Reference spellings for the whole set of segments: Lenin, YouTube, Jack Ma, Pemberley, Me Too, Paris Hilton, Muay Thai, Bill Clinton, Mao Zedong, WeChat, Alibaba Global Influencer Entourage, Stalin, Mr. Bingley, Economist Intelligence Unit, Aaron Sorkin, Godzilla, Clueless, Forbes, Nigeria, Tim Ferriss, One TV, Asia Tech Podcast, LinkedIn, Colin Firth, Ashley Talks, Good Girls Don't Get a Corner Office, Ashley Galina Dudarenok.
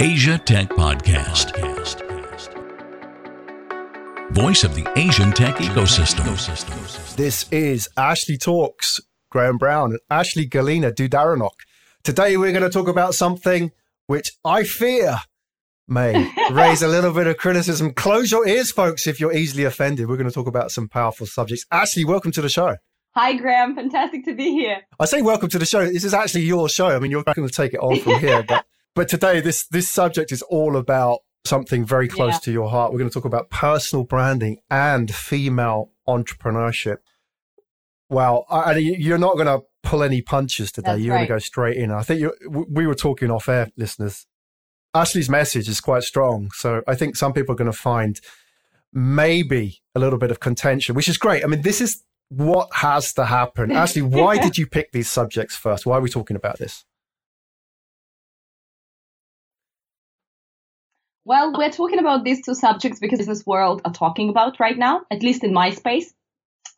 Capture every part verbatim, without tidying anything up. Asia Tech Podcast. Voice of the Asian tech ecosystem. This is Ashley Talks, Graham Brown and Ashley Galina Dudarenok. Today we're going to talk about something which I fear may raise a little bit of criticism. Close your ears, folks, if you're easily offended. We're going to talk about some powerful subjects. Ashley, welcome to the show. Hi, Graham. Fantastic to be here. I say welcome to the show. This is actually your show. I mean, you're going to take it on from here, but... But today, this this subject is all about something very close yeah. to your heart. We're going to talk about personal branding and female entrepreneurship. Wow. I, I, you're not going to pull any punches today. That's you're right. going to go straight in. I think you're, we were talking off air, listeners. Ashley's message is quite strong. So I think some people are going to find maybe a little bit of contention, which is great. I mean, this is what has to happen. Ashley, why yeah. did you pick these subjects first? Why are we talking about this? Well, we're talking about these two subjects because the business world are talking about right now, at least in my space.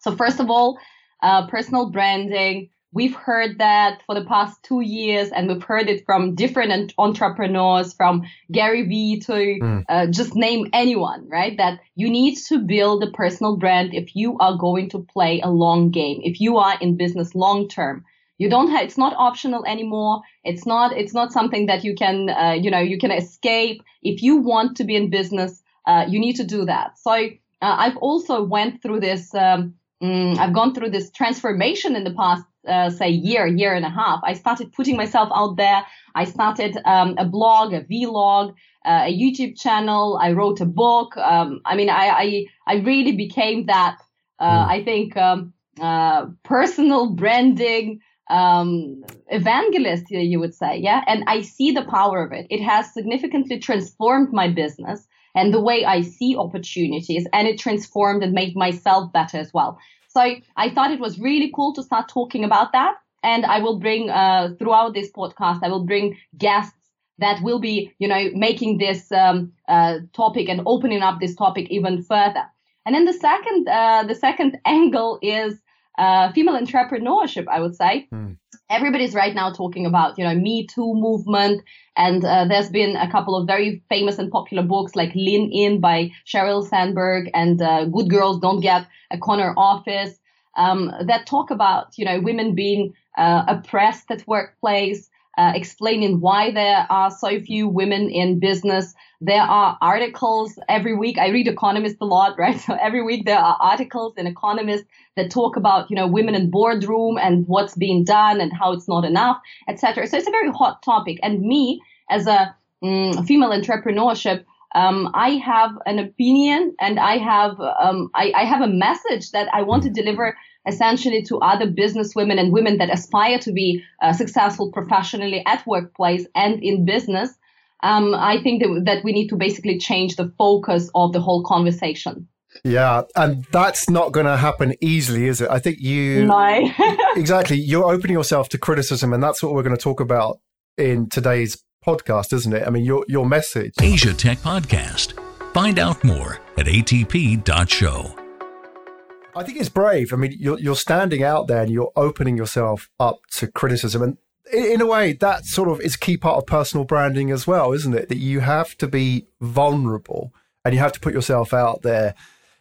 So first of all, uh, personal branding. We've heard that for the past two years, and we've heard it from different entrepreneurs, from Gary Vee to mm. uh, just name anyone, right? That you need to build a personal brand if you are going to play a long game, if you are in business long term. You don't have, it's not optional anymore. It's not, it's not something that you can, uh, you know, you can escape. If you want to be in business, uh, you need to do that. So uh, I've also went through this, um, mm, I've gone through this transformation in the past, uh, say year, year and a half. I started putting myself out there. I started um, a blog, a vlog, uh, a YouTube channel. I wrote a book. Um, I mean, I, I, I really became that, uh, I think, um, uh, personal branding, um evangelist, you would say. Yeah. And I see the power of it. It has significantly transformed my business and the way I see opportunities, and it transformed and made myself better as well. So I thought it was really cool to start talking about that. And I will bring uh throughout this podcast, I will bring guests that will be, you know, making this um uh topic and opening up this topic even further. And then the second uh the second angle is Uh, female entrepreneurship, I would say. Hmm. Everybody's right now talking about, you know, Me Too movement. And uh, there's been a couple of very famous and popular books like Lean In by Sheryl Sandberg and uh, Good Girls Don't Get a Corner Office um, that talk about, you know, women being uh, oppressed at workplace, uh, explaining why there are so few women in business. There are articles every week. I read Economist a lot, right? So every week there are articles in Economist that talk about, you know, women in boardroom and what's being done and how it's not enough, et cetera. So it's a very hot topic. And me, as a um, female entrepreneurship, um, I have an opinion, and I have um, I, I have a message that I want to deliver essentially to other business women and women that aspire to be uh, successful professionally at workplace and in business. Um, I think that, that we need to basically change the focus of the whole conversation. Yeah, and that's not going to happen easily, is it? I think you... No. Exactly. You're opening yourself to criticism, and that's what we're going to talk about in today's podcast, isn't it? I mean, your your message. Asia Tech Podcast. Find out more at A T P dot show. I think it's brave. I mean, you're, you're standing out there and you're opening yourself up to criticism. And in a way, that sort of is key part of personal branding as well, isn't it? That you have to be vulnerable and you have to put yourself out there.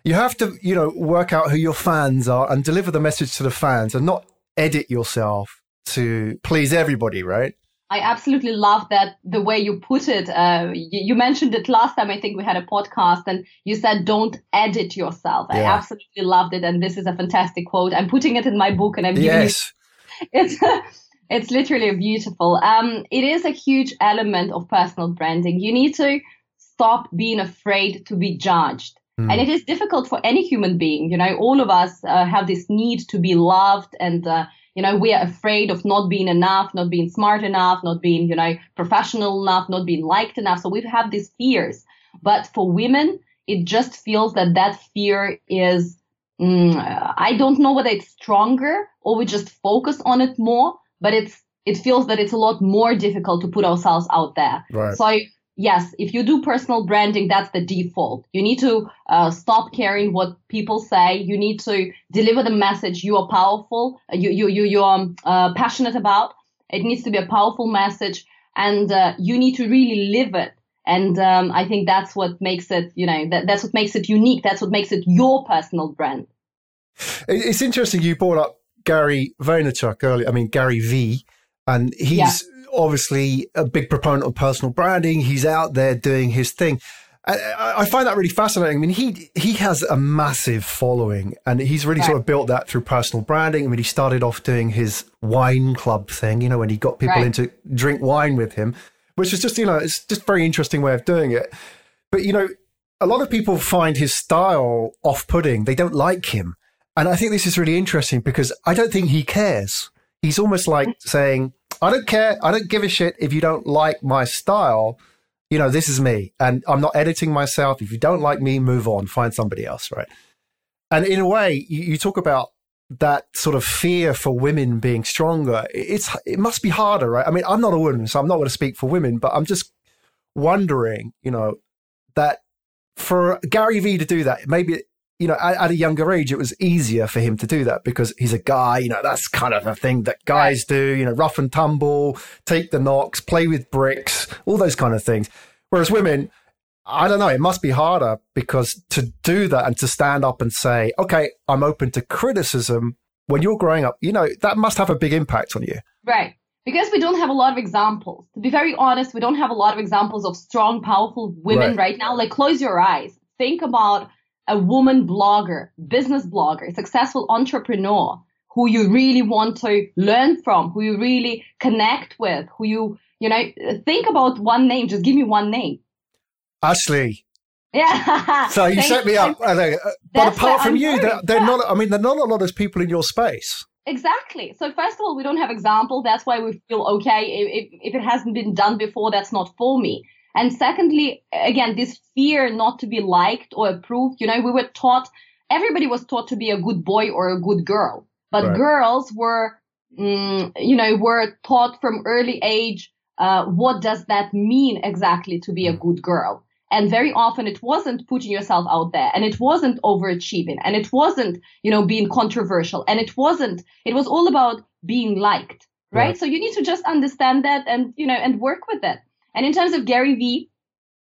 You have to, you know, work out who your fans are and deliver the message to the fans and not edit yourself to please everybody, right? I absolutely love that, the way you put it. Uh, you, you mentioned it last time, I think we had a podcast, and you said, don't edit yourself. Yeah. I absolutely loved it. And this is a fantastic quote. I'm putting it in my book and I'm giving yes. it. It's... It's literally beautiful. Um, it is a huge element of personal branding. You need to stop being afraid to be judged. Mm. And it is difficult for any human being. You know, all of us uh, have this need to be loved. And, uh, you know, we are afraid of not being enough, not being smart enough, not being, you know, professional enough, not being liked enough. So we have these fears. But for women, it just feels that that fear is, mm, I don't know whether it's stronger or we just focus on it more. But it's it feels that it's a lot more difficult to put ourselves out there. Right. So, yes, if you do personal branding, that's the default. You need to uh, stop caring what people say. You need to deliver the message you are powerful, you, you, you, you're um, uh, passionate about. It needs to be a powerful message. and uh, you need to really live it. And um, I think that's what makes it, you know, that, that's what makes it unique. That's what makes it your personal brand. It's interesting you brought up Gary Vaynerchuk earlier. I mean, Gary V. And he's yeah. obviously a big proponent of personal branding. He's out there doing his thing. I, I find that really fascinating. I mean, he he has a massive following, and he's really right. sort of built that through personal branding. I mean, he started off doing his wine club thing, you know, when he got people right. in to drink wine with him, which is just, you know, it's just a very interesting way of doing it. But, you know, a lot of people find his style off-putting. They don't like him. And I think this is really interesting because I don't think he cares. He's almost like saying, I don't care. I don't give a shit if you don't like my style. You know, this is me and I'm not editing myself. If you don't like me, move on, find somebody else, right? And in a way, you, you talk about that sort of fear for women being stronger. It's It must be harder, right? I mean, I'm not a woman, so I'm not going to speak for women, but I'm just wondering, you know, that for Gary Vee to do that, maybe, you know, at, at a younger age, it was easier for him to do that because he's a guy, you know, that's kind of a thing that guys do, you know, rough and tumble, take the knocks, play with bricks, all those kind of things. Whereas women, I don't know, it must be harder because to do that and to stand up and say, okay, I'm open to criticism when you're growing up, you know, that must have a big impact on you. Right. Because we don't have a lot of examples. To be very honest, we don't have a lot of examples of strong, powerful women right, right now. Like, close your eyes. Think about a woman blogger, business blogger, successful entrepreneur who you really want to learn from, who you really connect with, who you, you know, think about one name. Just give me one name. Ashley. Yeah. So you set me up. But That's apart from you, they're, they're not, I mean, there are not a lot of people in your space. Exactly. So first of all, we don't have example. That's why we feel, okay, if, if it hasn't been done before, that's not for me. And secondly, again, this fear not to be liked or approved, you know, we were taught, everybody was taught to be a good boy or a good girl. But right. girls were, mm, you know, were taught from early age, uh, what does that mean exactly to be a good girl? And very often it wasn't putting yourself out there, and it wasn't overachieving, and it wasn't, you know, being controversial, and it wasn't, it was all about being liked, right? right. So you need to just understand that and, you know, and work with it. And in terms of Gary Vee,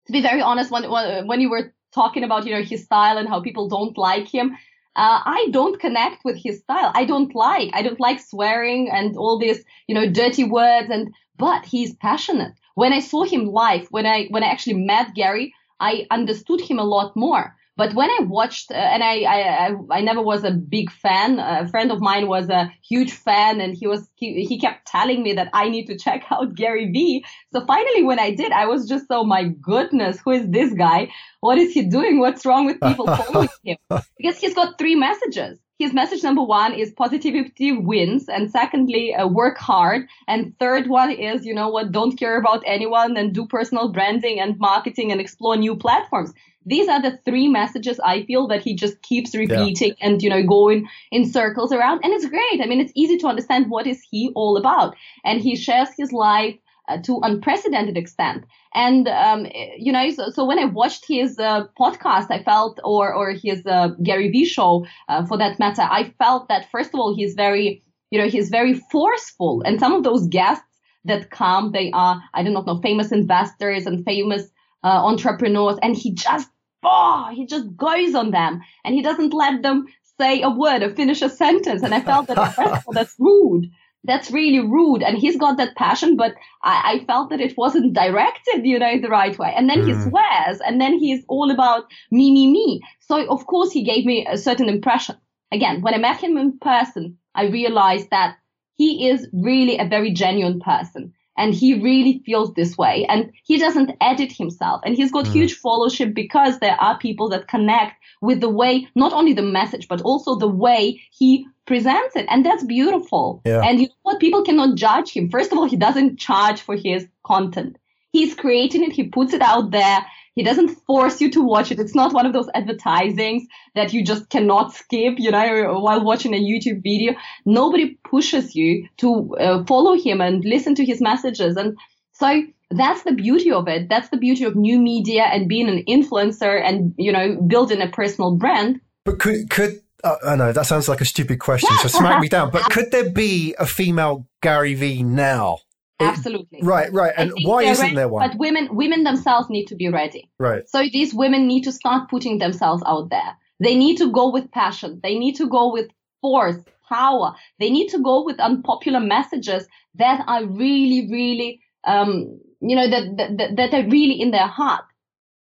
to be very honest, when when you were talking about, you know, his style and how people don't like him, uh, I don't connect with his style. I don't like. I don't like swearing and all these, you know, dirty words. And but he's passionate. When I saw him live, when I when I actually met Gary, I understood him a lot more. But when I watched, uh, and I, I, I, I never was a big fan. A friend of mine was a huge fan, and he was, he, he kept telling me that I need to check out Gary Vee. So finally, when I did, I was just so, my goodness, who is this guy? What is he doing? What's wrong with people following him? Because he's got three messages. His message number one is positivity wins. And secondly, uh, work hard. And third one is, you know what, don't care about anyone and do personal branding and marketing and explore new platforms. These are the three messages I feel that he just keeps repeating yeah. and, you know, going in circles around. And it's great. I mean, it's easy to understand what is he all about. And he shares his life uh, to unprecedented extent. And, um, you know, so, so when I watched his uh, podcast, I felt, or or his uh, Gary Vee show, uh, for that matter, I felt that, first of all, he's very, you know, he's very forceful. And some of those guests that come, they are, I do not know, famous investors and famous uh, entrepreneurs. And he just Oh, he just goes on them and he doesn't let them say a word or finish a sentence. And I felt that, first of all, that's rude. That's really rude. And he's got that passion, but I, I felt that it wasn't directed, you know, the right way. And then mm. he swears, and then he's all about me, me, me. So, of course, he gave me a certain impression. Again, when I met him in person, I realized that he is really a very genuine person. And he really feels this way, and he doesn't edit himself. And he's got mm. huge followership because there are people that connect with the way, not only the message, but also the way he presents it. And that's beautiful. Yeah. And you know what? People cannot judge him. First of all, he doesn't charge for his content. He's creating it. He puts it out there. He doesn't force you to watch it. It's not one of those advertisings that you just cannot skip, you know, while watching a YouTube video. Nobody pushes you to uh, follow him and listen to his messages. And so that's the beauty of it. That's the beauty of new media and being an influencer and, you know, building a personal brand. But could, could uh, I know that sounds like a stupid question, so smack me down. But could there be a female Gary Vee now? Absolutely. Right, right. And why isn't there one? But women women themselves need to be ready. Right. So these women need to start putting themselves out there. They need to go with passion. They need to go with force, power. They need to go with unpopular messages that are really, really, um, you know, that, that, that are really in their heart,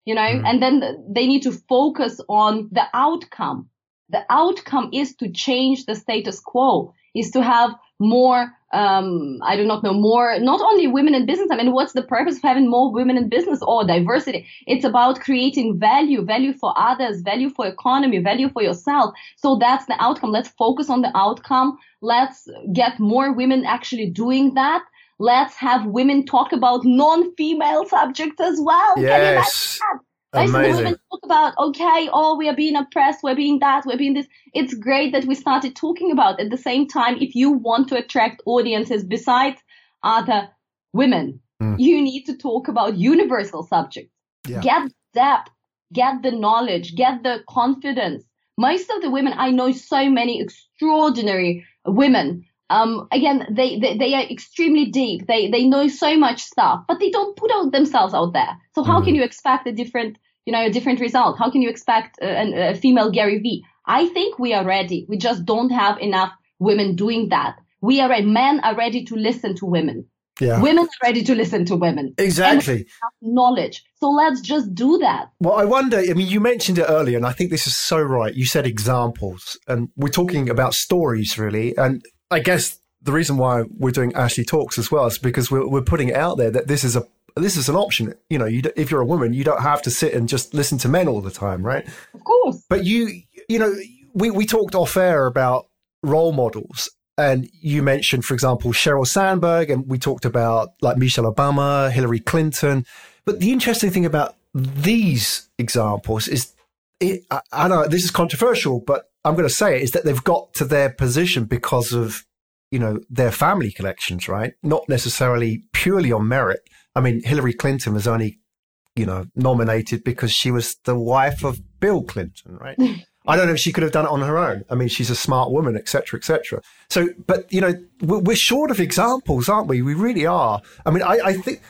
you know, mm-hmm. and then they need to focus on the outcome. The outcome is to change the status quo, is to have more, um, I do not know, more, not only women in business. I mean, what's the purpose of having more women in business or diversity? It's about creating value, value for others, value for economy, value for yourself. So that's the outcome. Let's focus on the outcome. Let's get more women actually doing that. Let's have women talk about non-female subjects as well. Yes. Can you imagine that? Amazing. Women talk about, okay, oh, we are being oppressed, we're being that, we're being this. It's great that we started talking about. At the same time, if you want to attract audiences besides other women, mm. you need to talk about universal subjects. Yeah. Get depth, get the knowledge, get the confidence. Most of the women, I know so many extraordinary women. Um, again, they, they, they are extremely deep. They, they know so much stuff, but they don't put out themselves out there. So how mm-hmm. can you expect a different, you know, a different result? How can you expect a, a female Gary V? I think we are ready. We just don't have enough women doing that. We are, men are ready to listen to women. Yeah. Women are ready to listen to women. Exactly. And we have knowledge. So let's just do that. Well, I wonder, I mean, you mentioned it earlier, and I think this is so right. You said examples, and we're talking about stories, really. And I guess the reason why we're doing Ashley Talks as well is because we're, we're putting it out there that this is a this is an option. You know, you, if you're a woman, you don't have to sit and just listen to men all the time, right? Of course. But you, you know, we, we talked off air about role models, and you mentioned, for example, Sheryl Sandberg, and we talked about like Michelle Obama, Hillary Clinton. But the interesting thing about these examples is, it, I, I know this is controversial, but I'm going to say it, is that they've got to their position because of, you know, their family connections, right? Not necessarily purely on merit. I mean, Hillary Clinton was only, you know, nominated because she was the wife of Bill Clinton, right? I don't know if she could have done it on her own. I mean, she's a smart woman, et cetera, et cetera. So, but, you know, we're, we're short of examples, aren't we? We really are. I mean, I, I think,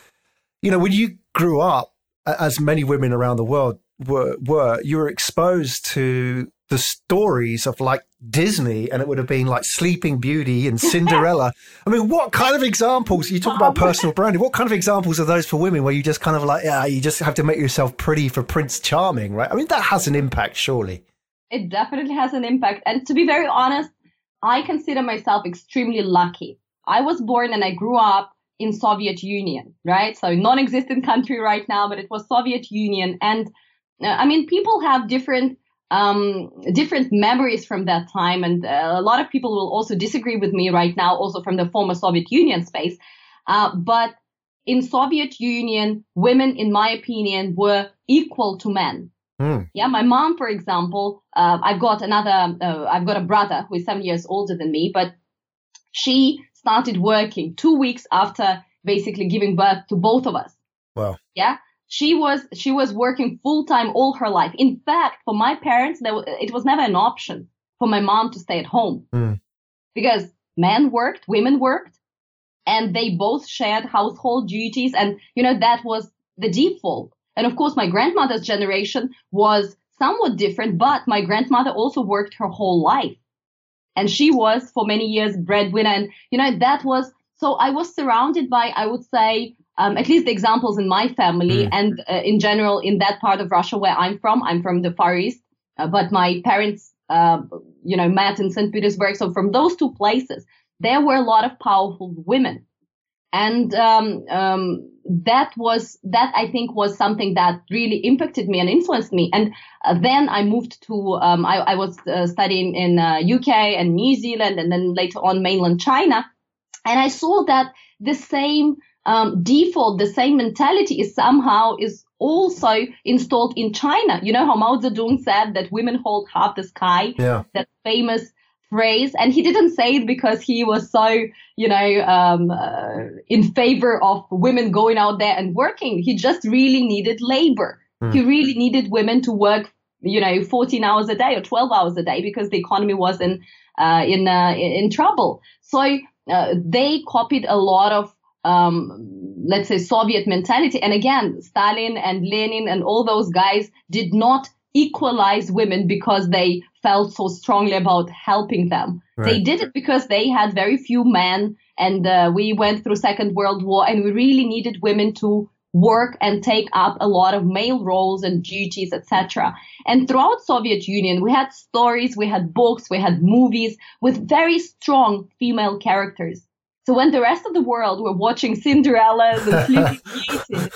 you know, when you grew up, as many women around the world were, were you were exposed to the stories of like Disney, and it would have been like Sleeping Beauty and Cinderella. I mean, what kind of examples, you talk about personal branding, what kind of examples are those for women where you just kind of like, yeah, you just have to make yourself pretty for Prince Charming, right? I mean, that has an impact, surely. It definitely has an impact. And to be very honest, I consider myself extremely lucky. I was born and I grew up in Soviet Union, right? So non-existent country right now, but it was Soviet Union. And uh, I mean, people have different Um, different memories from that time. And uh, a lot of people will also disagree with me right now, also from the former Soviet Union space. Uh, but in Soviet Union, women, in my opinion, were equal to men. Mm. Yeah. My mom, for example, uh, I've got another, uh, I've got a brother who is seven years older than me, but she started working two weeks after basically giving birth to both of us. Wow. Yeah. She was she was working full time all her life. In fact, for my parents, there was, it was never an option for my mom to stay at home mm. because men worked, women worked, and they both shared household duties. And, you know, that was the default. And of course, my grandmother's generation was somewhat different, but my grandmother also worked her whole life. And she was for many years breadwinner. And, you know, that was, so I was surrounded by, I would say, Um, at least the examples in my family mm. and uh, in general in that part of Russia where I'm from. I'm from the Far East, uh, but my parents, uh, you know, met in Saint Petersburg. So from those two places, there were a lot of powerful women. And um, um, that was, that I think was something that really impacted me and influenced me. And uh, then I moved to, um, I, I was uh, studying in uh, U K and New Zealand, and then later on mainland China. And I saw that the same Um, default, the same mentality is somehow is also installed in China. You know how Mao Zedong said that women hold half the sky, yeah. that famous phrase. And he didn't say it because he was so, you know, um, uh, in favor of women going out there and working. He just really needed labor. Mm. He really needed women to work, you know, fourteen hours a day or twelve hours a day because the economy was in, uh, in, uh, in trouble. So uh, they copied a lot of um, let's say, Soviet mentality. And again, Stalin and Lenin and all those guys did not equalize women because they felt so strongly about helping them. Right. They did it because they had very few men. And uh, we went through Second World War, and we really needed women to work and take up a lot of male roles and duties, et cetera. And throughout Soviet Union, we had stories, we had books, we had movies with very strong female characters. So when the rest of the world were watching Cinderellas and Sleeping Beauty,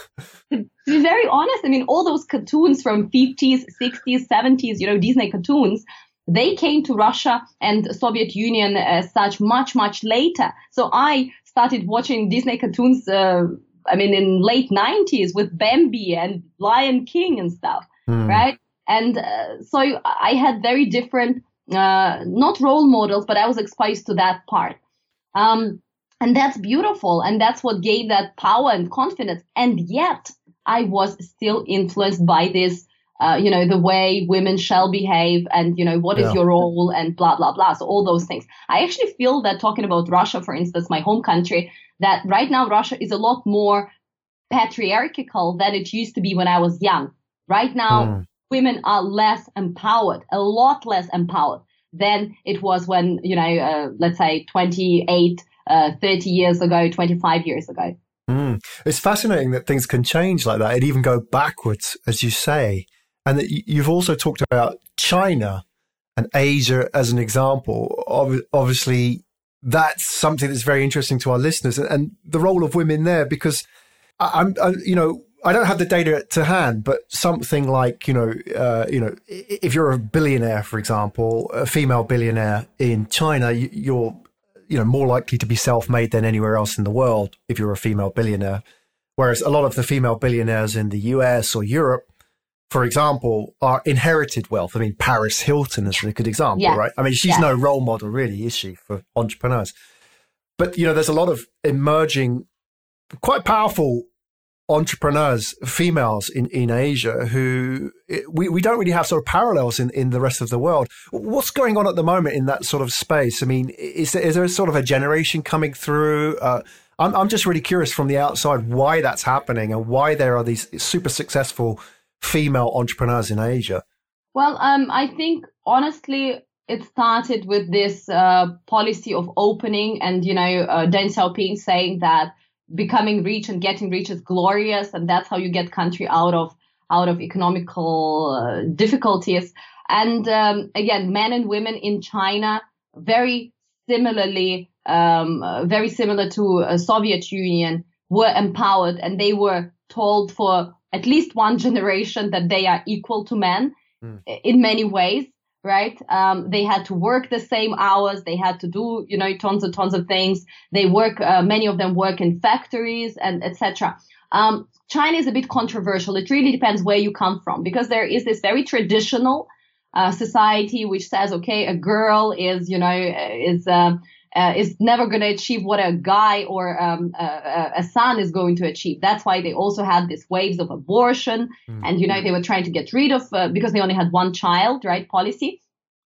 to be very honest, I mean, all those cartoons from fifties, sixties, seventies, you know, Disney cartoons, they came to Russia and Soviet Union as such much, much later. So I started watching Disney cartoons uh, I mean, in late nineties with Bambi and Lion King and stuff, mm. right? And uh, so I had very different, uh, not role models, but I was exposed to that part. Um, and that's beautiful. And that's what gave that power and confidence. And yet I was still influenced by this, uh, you know, the way women shall behave and, you know, what yeah. is your role and blah, blah, blah. So all those things. I actually feel that talking about Russia, for instance, my home country, that right now Russia is a lot more patriarchal than it used to be when I was young. Right now, mm. women are less empowered, a lot less empowered than it was when, you know, uh, let's say twenty-eight, thirty years ago, twenty-five years ago. Mm. It's fascinating that things can change like that and even go backwards, as you say. And that you've also talked about China and Asia as an example. Ob- obviously, that's something that's very interesting to our listeners and the role of women there, because I'm, I, you know, I don't have the data to hand, but something like, you know, uh, you know, if you're a billionaire, for example, a female billionaire in China, you're, you know, more likely to be self-made than anywhere else in the world if you're a female billionaire. Whereas a lot of the female billionaires in the U S or Europe, for example, are inherited wealth. I mean, Paris Hilton is a good example, yes. right? I mean, she's yes. no role model, really, is she, for entrepreneurs? But, you know, there's a lot of emerging, quite powerful entrepreneurs, females in, in Asia who we, we don't really have sort of parallels in, in the rest of the world. What's going on at the moment in that sort of space? I mean, is there, is there sort of a generation coming through? Uh, I'm, I'm just really curious from the outside why that's happening and why there are these super successful female entrepreneurs in Asia? Well, um, I think honestly, it started with this uh, policy of opening and, you know, uh, Deng Xiaoping saying that becoming rich and getting rich is glorious. And that's how you get country out of out of economical uh, difficulties. And um, again, men and women in China, very similarly, um, uh, very similar to uh, Soviet Union, were empowered and they were told for at least one generation that they are equal to men mm. in many ways, right? Um, they had to work the same hours. They had to do, you know, tons and tons of things. They work, uh, many of them work in factories and et cetera. Um, China is a bit controversial. It really depends where you come from, because there is this very traditional uh, society which says, okay, a girl is, you know, is uh, uh, is never going to achieve what a guy or um, a, a son is going to achieve. That's why they also had these waves of abortion. Mm-hmm. And, you know, they were trying to get rid of, uh, because they only had one child, right, policy.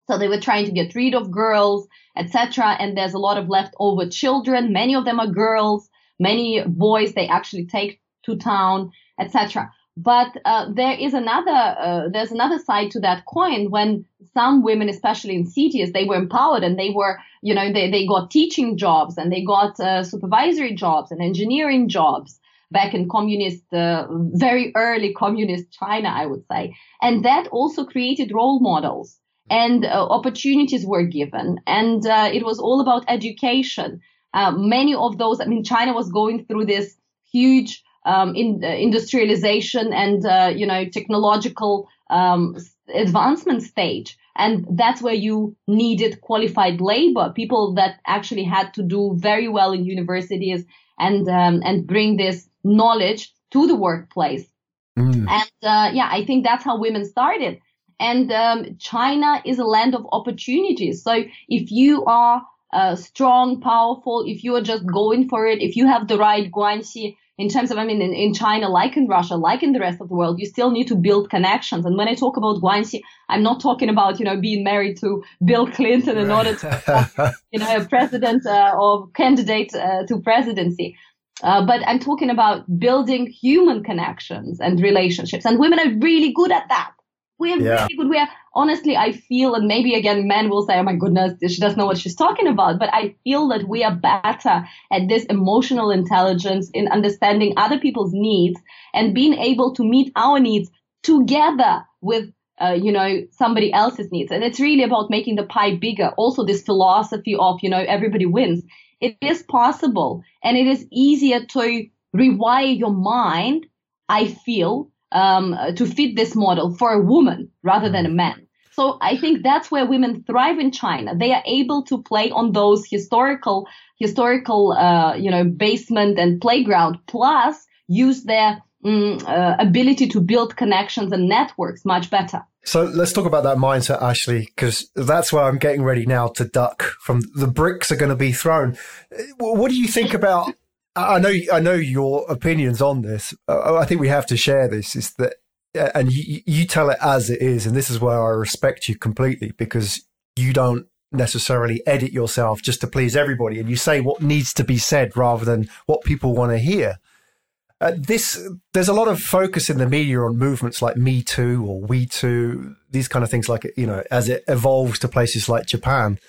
So they were trying to get rid of girls, et cetera. And there's a lot of leftover children. Many of them are girls. Many boys they actually take to town, et cetera. But uh, there is another, uh, there's another side to that coin when some women, especially in cities, they were empowered and they were, you know, they, they got teaching jobs and they got uh, supervisory jobs and engineering jobs back in communist, uh, very early communist China, I would say. And that also created role models and uh, opportunities were given. And uh, it was all about education. Uh, many of those, I mean, China was going through this huge Um, in uh, industrialization and, uh, you know, technological um, advancement stage. And that's where you needed qualified labor, people that actually had to do very well in universities and um, and bring this knowledge to the workplace. Mm. And uh, yeah, I think that's how women started. And um, China is a land of opportunities. So if you are uh, strong, powerful, if you are just going for it, if you have the right guanxi, in terms of, I mean, in, in China, like in Russia, like in the rest of the world, you still need to build connections. And when I talk about guanxi, I'm not talking about, you know, being married to Bill Clinton in order to, you know, a president uh, or candidate uh, to presidency. Uh, but I'm talking about building human connections and relationships. And women are really good at that. We're yeah. really good. We are, honestly, I feel, and maybe again, men will say, oh my goodness, she doesn't know what she's talking about. But I feel that we are better at this emotional intelligence in understanding other people's needs and being able to meet our needs together with, uh, you know, somebody else's needs. And it's really about making the pie bigger. Also, this philosophy of, you know, everybody wins. It is possible, and it is easier to rewire your mind, I feel, um, to fit this model for a woman rather than a man. So I think that's where women thrive in China. They are able to play on those historical, historical, uh, you know, basement and playground, plus use their um, uh, ability to build connections and networks much better. So let's talk about that mindset, Ashley, because that's where I'm getting ready now to duck from. The bricks are going to be thrown. What do you think about? I know, I know your opinions on this. I think we have to share this. Is that, and you, you tell it as it is, and this is where I respect you completely, because you don't necessarily edit yourself just to please everybody, and you say what needs to be said rather than what people want to hear. Uh, this there's a lot of focus in the media on movements like Me Too or We Too, these kind of things, like, you know, as it evolves to places like Japan,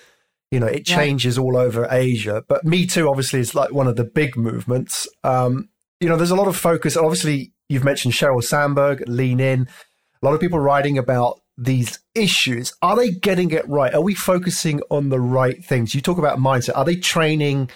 you know, it changes yeah. all over Asia. But Me Too obviously is like one of the big movements. Um, you know, there's a lot of focus. Obviously, you've mentioned Sheryl Sandberg, Lean In. A lot of people writing about these issues. Are they getting it right? Are we focusing on the right things? You talk about mindset. Are they training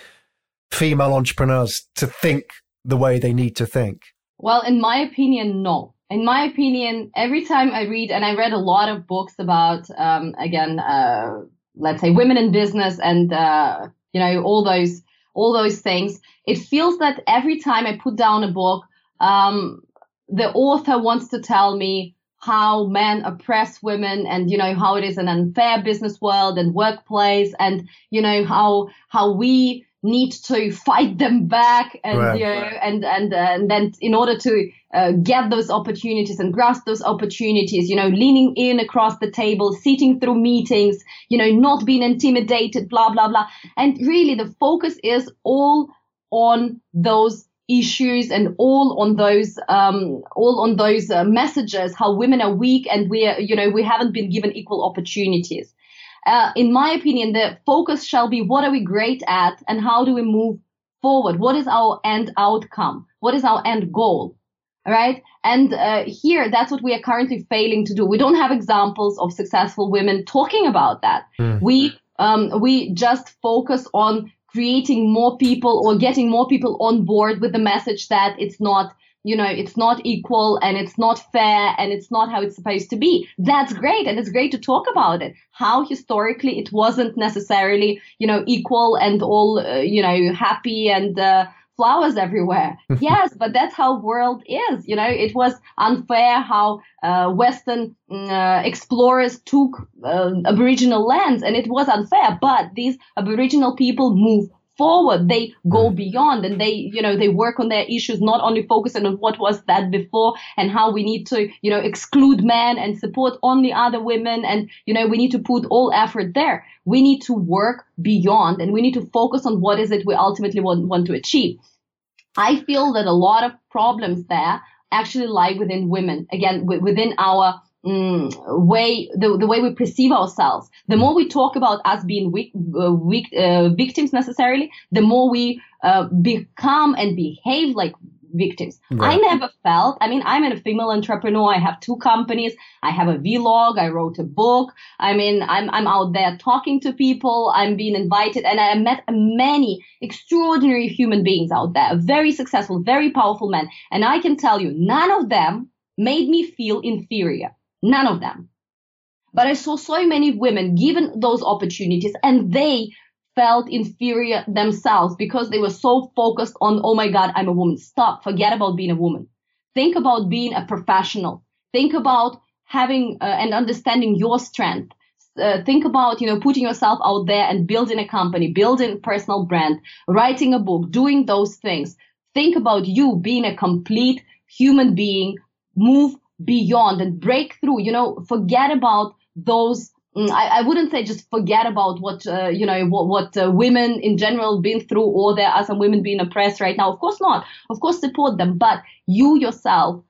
female entrepreneurs to think the way they need to think? Well, in my opinion, no. In my opinion, every time I read, and I read a lot of books about, um, again, uh, let's say women in business and, uh, you know, all those, all those things, it feels that every time I put down a book, um, the author wants to tell me how men oppress women and, you know, how it is an unfair business world and workplace and, you know, how, how we need to fight them back and right, you know, right. and and uh, and then in order to uh, get those opportunities and grasp those opportunities, you know, leaning in across the table, sitting through meetings, you know, not being intimidated, blah blah blah. And really, the focus is all on those issues and all on those um, all on those uh, messages how women are weak and we are, you know, we haven't been given equal opportunities. Uh, in my opinion, the focus shall be what are we great at and how do we move forward? What is our end outcome? What is our end goal? All right. And uh, here, that's what we are currently failing to do. We don't have examples of successful women talking about that. Mm. We um, we just focus on creating more people or getting more people on board with the message that it's not, you know, it's not equal and it's not fair and it's not how it's supposed to be. That's great. And it's great to talk about it. How historically it wasn't necessarily, you know, equal and all, uh, you know, happy and uh, flowers everywhere. Yes, but that's how world is. You know, it was unfair how uh, Western uh, explorers took uh, Aboriginal lands, and it was unfair. But these Aboriginal people moved forward, they go beyond, and they, you know, they work on their issues, not only focusing on what was that before and how we need to, you know, exclude men and support only other women. And, you know, we need to put all effort there. We need to work beyond, and we need to focus on what is it we ultimately want, want to achieve. I feel that a lot of problems there actually lie within women, again, w- within our Mm, way the, the way we perceive ourselves. The more we talk about us being weak, uh, weak uh, victims necessarily, the more we uh, become and behave like victims. Right. I never felt, I mean, I'm a female entrepreneur. I have two companies. I have a vlog. I wrote a book. I mean, I'm I'm out there talking to people. I'm being invited, and I met many extraordinary human beings out there, very successful, very powerful men. And I can tell you, none of them made me feel inferior. None of them. But I saw so many women given those opportunities, and they felt inferior themselves because they were so focused on, oh my God, I'm a woman. Stop. Forget about being a woman. Think about being a professional. Think about having uh, and understanding your strength. Uh, think about, you know, putting yourself out there and building a company, building a personal brand, writing a book, doing those things. Think about you being a complete human being. Move beyond and break through, you know, forget about those I, I wouldn't say just forget about what, uh, you know, what, what uh, women in general been through, or there are some women being oppressed right now. Of course not. Of course, support them. But you yourself,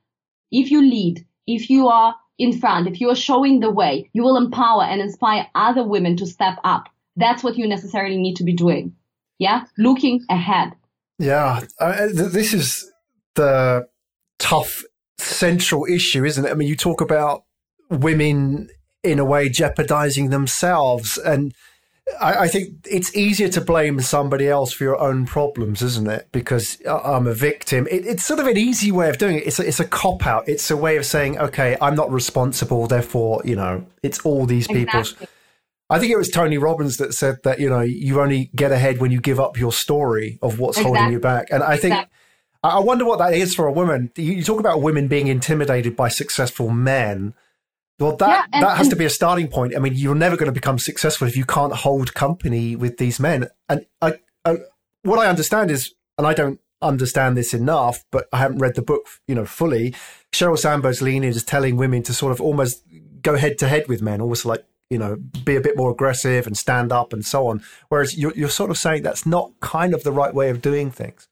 if you lead, if you are in front, if you are showing the way, you will empower and inspire other women to step up. That's what you necessarily need to be doing. Yeah. Looking ahead. Yeah. Uh, th- this is the tough central issue, isn't it? I mean, you talk about women in a way jeopardizing themselves. And I, I think it's easier to blame somebody else for your own problems, isn't it? Because I'm a victim. It, it's sort of an easy way of doing it. It's a, it's a cop-out. It's a way of saying, okay, I'm not responsible, therefore, you know, it's all these people's. Exactly. I think it was Tony Robbins that said that, you know, you only get ahead when you give up your story of what's exactly. holding you back. And I think, exactly. I wonder what that is for a woman. You talk about women being intimidated by successful men. Well, that, yeah, and, that has to be a starting point. I mean, you're never going to become successful if you can't hold company with these men. And I, I, what I understand is, and I don't understand this enough, but I haven't read the book, you know, fully. Sheryl Sandberg's Lean In is telling women to sort of almost go head to head with men, almost like, you know, be a bit more aggressive and stand up and so on. Whereas you're, you're sort of saying that's not kind of the right way of doing things.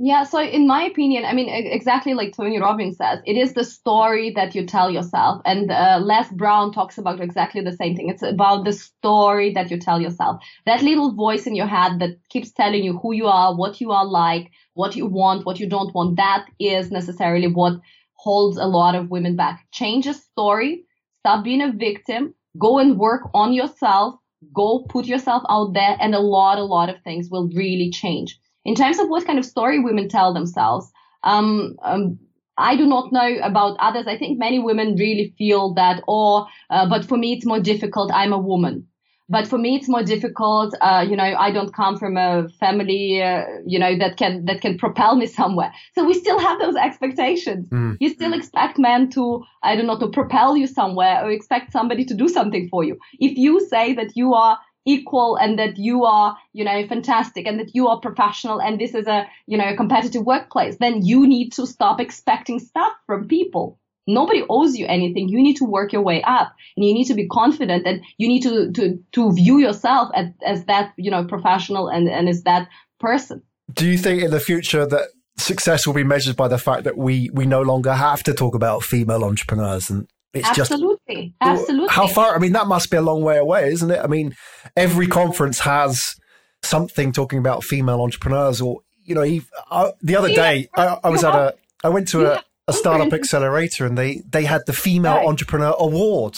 Yeah, so in my opinion, I mean, exactly like Tony Robbins says, it is the story that you tell yourself. And uh, Les Brown talks about exactly the same thing. It's about the story that you tell yourself. That little voice in your head that keeps telling you who you are, what you are like, what you want, what you don't want, that is necessarily what holds a lot of women back. Change your story, stop being a victim, go and work on yourself, go put yourself out there, and a lot, a lot of things will really change. In terms of what kind of story women tell themselves, um, um, I do not know about others. I think many women really feel that, oh, uh, but for me, it's more difficult. I'm a woman. But for me, it's more difficult. Uh, you know, I don't come from a family, uh, you know, that can that can propel me somewhere. So we still have those expectations. Mm-hmm. You still expect men to, I don't know, to propel you somewhere, or expect somebody to do something for you. If you say that you are equal and that you are, you know, fantastic and that you are professional and this is a, you know, a competitive workplace, then you need to stop expecting stuff from people. Nobody owes you anything. You need to work your way up and you need to be confident and you need to to, to view yourself as, as that, you know, professional and, and as that person. Do you think in the future that success will be measured by the fact that we we no longer have to talk about female entrepreneurs and It's absolutely, just, absolutely. How far? I mean, that must be a long way away, isn't it? I mean, every conference has something talking about female entrepreneurs, or you know, I, the other day I, I was at a, I went to a, a startup accelerator, and they they had the Female right. Entrepreneur Award.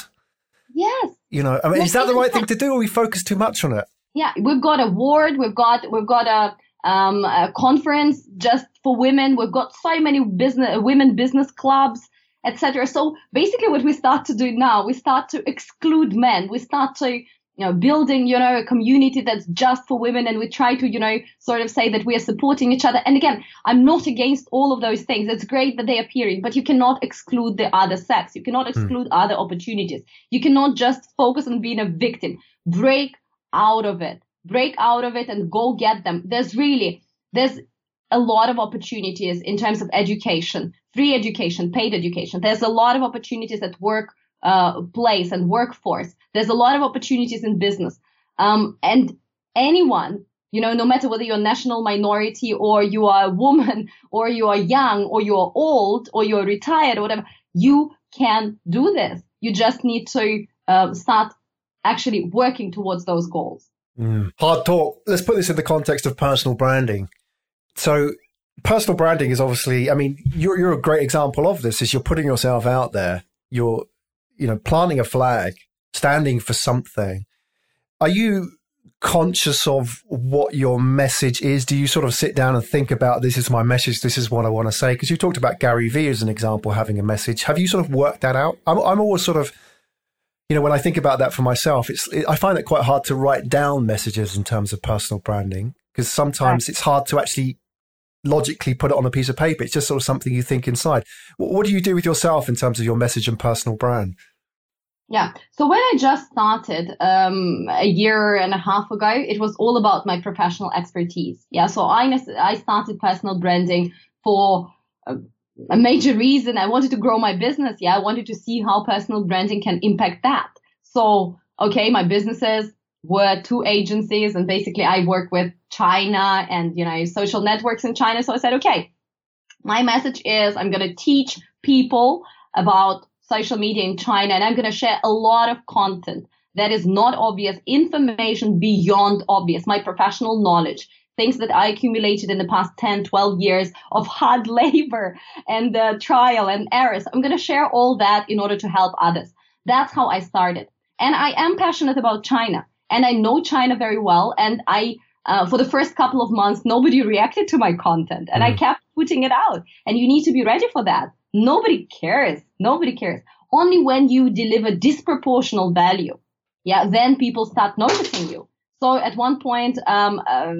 Yes, you know, I mean, is that the right thing to do, or we focus too much on it? Yeah, we've got award, we've got we've got a. Um, a conference just for women. We've got so many business women business clubs, et cetera. So basically what we start to do now, we start to exclude men. We start to, you know, building, you know, a community that's just for women. And we try to, you know, sort of say that we are supporting each other. And again, I'm not against all of those things. It's great that they're appearing, but you cannot exclude the other sex. You cannot exclude mm. other opportunities. You cannot just focus on being a victim. Break out of it. Break out of it and go get them. There's really, there's a lot of opportunities in terms of education. Free education, paid education. There's a lot of opportunities at work, uh, place and workforce. There's a lot of opportunities in business. Um, and anyone, you know, no matter whether you're a national minority or you are a woman or you are young or you are old or you're retired or whatever, you can do this. You just need to uh, start actually working towards those goals. Mm. Hard talk. Let's put this in the context of personal branding. So, personal branding is obviously, I mean, you're, you're a great example of this, is you're putting yourself out there. You're, you know, planting a flag, standing for something. Are you conscious of what your message is? Do you sort of sit down and think about, this is my message, this is what I want to say? Because you talked about Gary Vee as an example, having a message. Have you sort of worked that out? I'm, I'm always sort of, you know, when I think about that for myself, it's it, I find it quite hard to write down messages in terms of personal branding, because sometimes it's hard to actually logically put it on a piece of paper. It's just sort of something you think inside. What do you do with yourself in terms of your message and personal brand? Yeah. So when I just started um, a year and a half ago, it was all about my professional expertise. Yeah. So I, I started personal branding for a, a major reason. I wanted to grow my business. Yeah. I wanted to see how personal branding can impact that. So okay, my businesses were two agencies, and basically I work with China and, you know, social networks in China. So I said, okay, my message is I'm going to teach people about social media in China, and I'm going to share a lot of content that is not obvious, information beyond obvious, my professional knowledge, things that I accumulated in the past ten, twelve years of hard labor and uh, trial and errors. I'm going to share all that in order to help others. That's how I started. And I am passionate about China, and I know China very well. And I, uh, for the first couple of months, nobody reacted to my content, and mm-hmm. I kept putting it out. And you need to be ready for that. Nobody cares. Nobody cares. Only when you deliver disproportional value, yeah, then people start noticing you. So at one point, um, uh,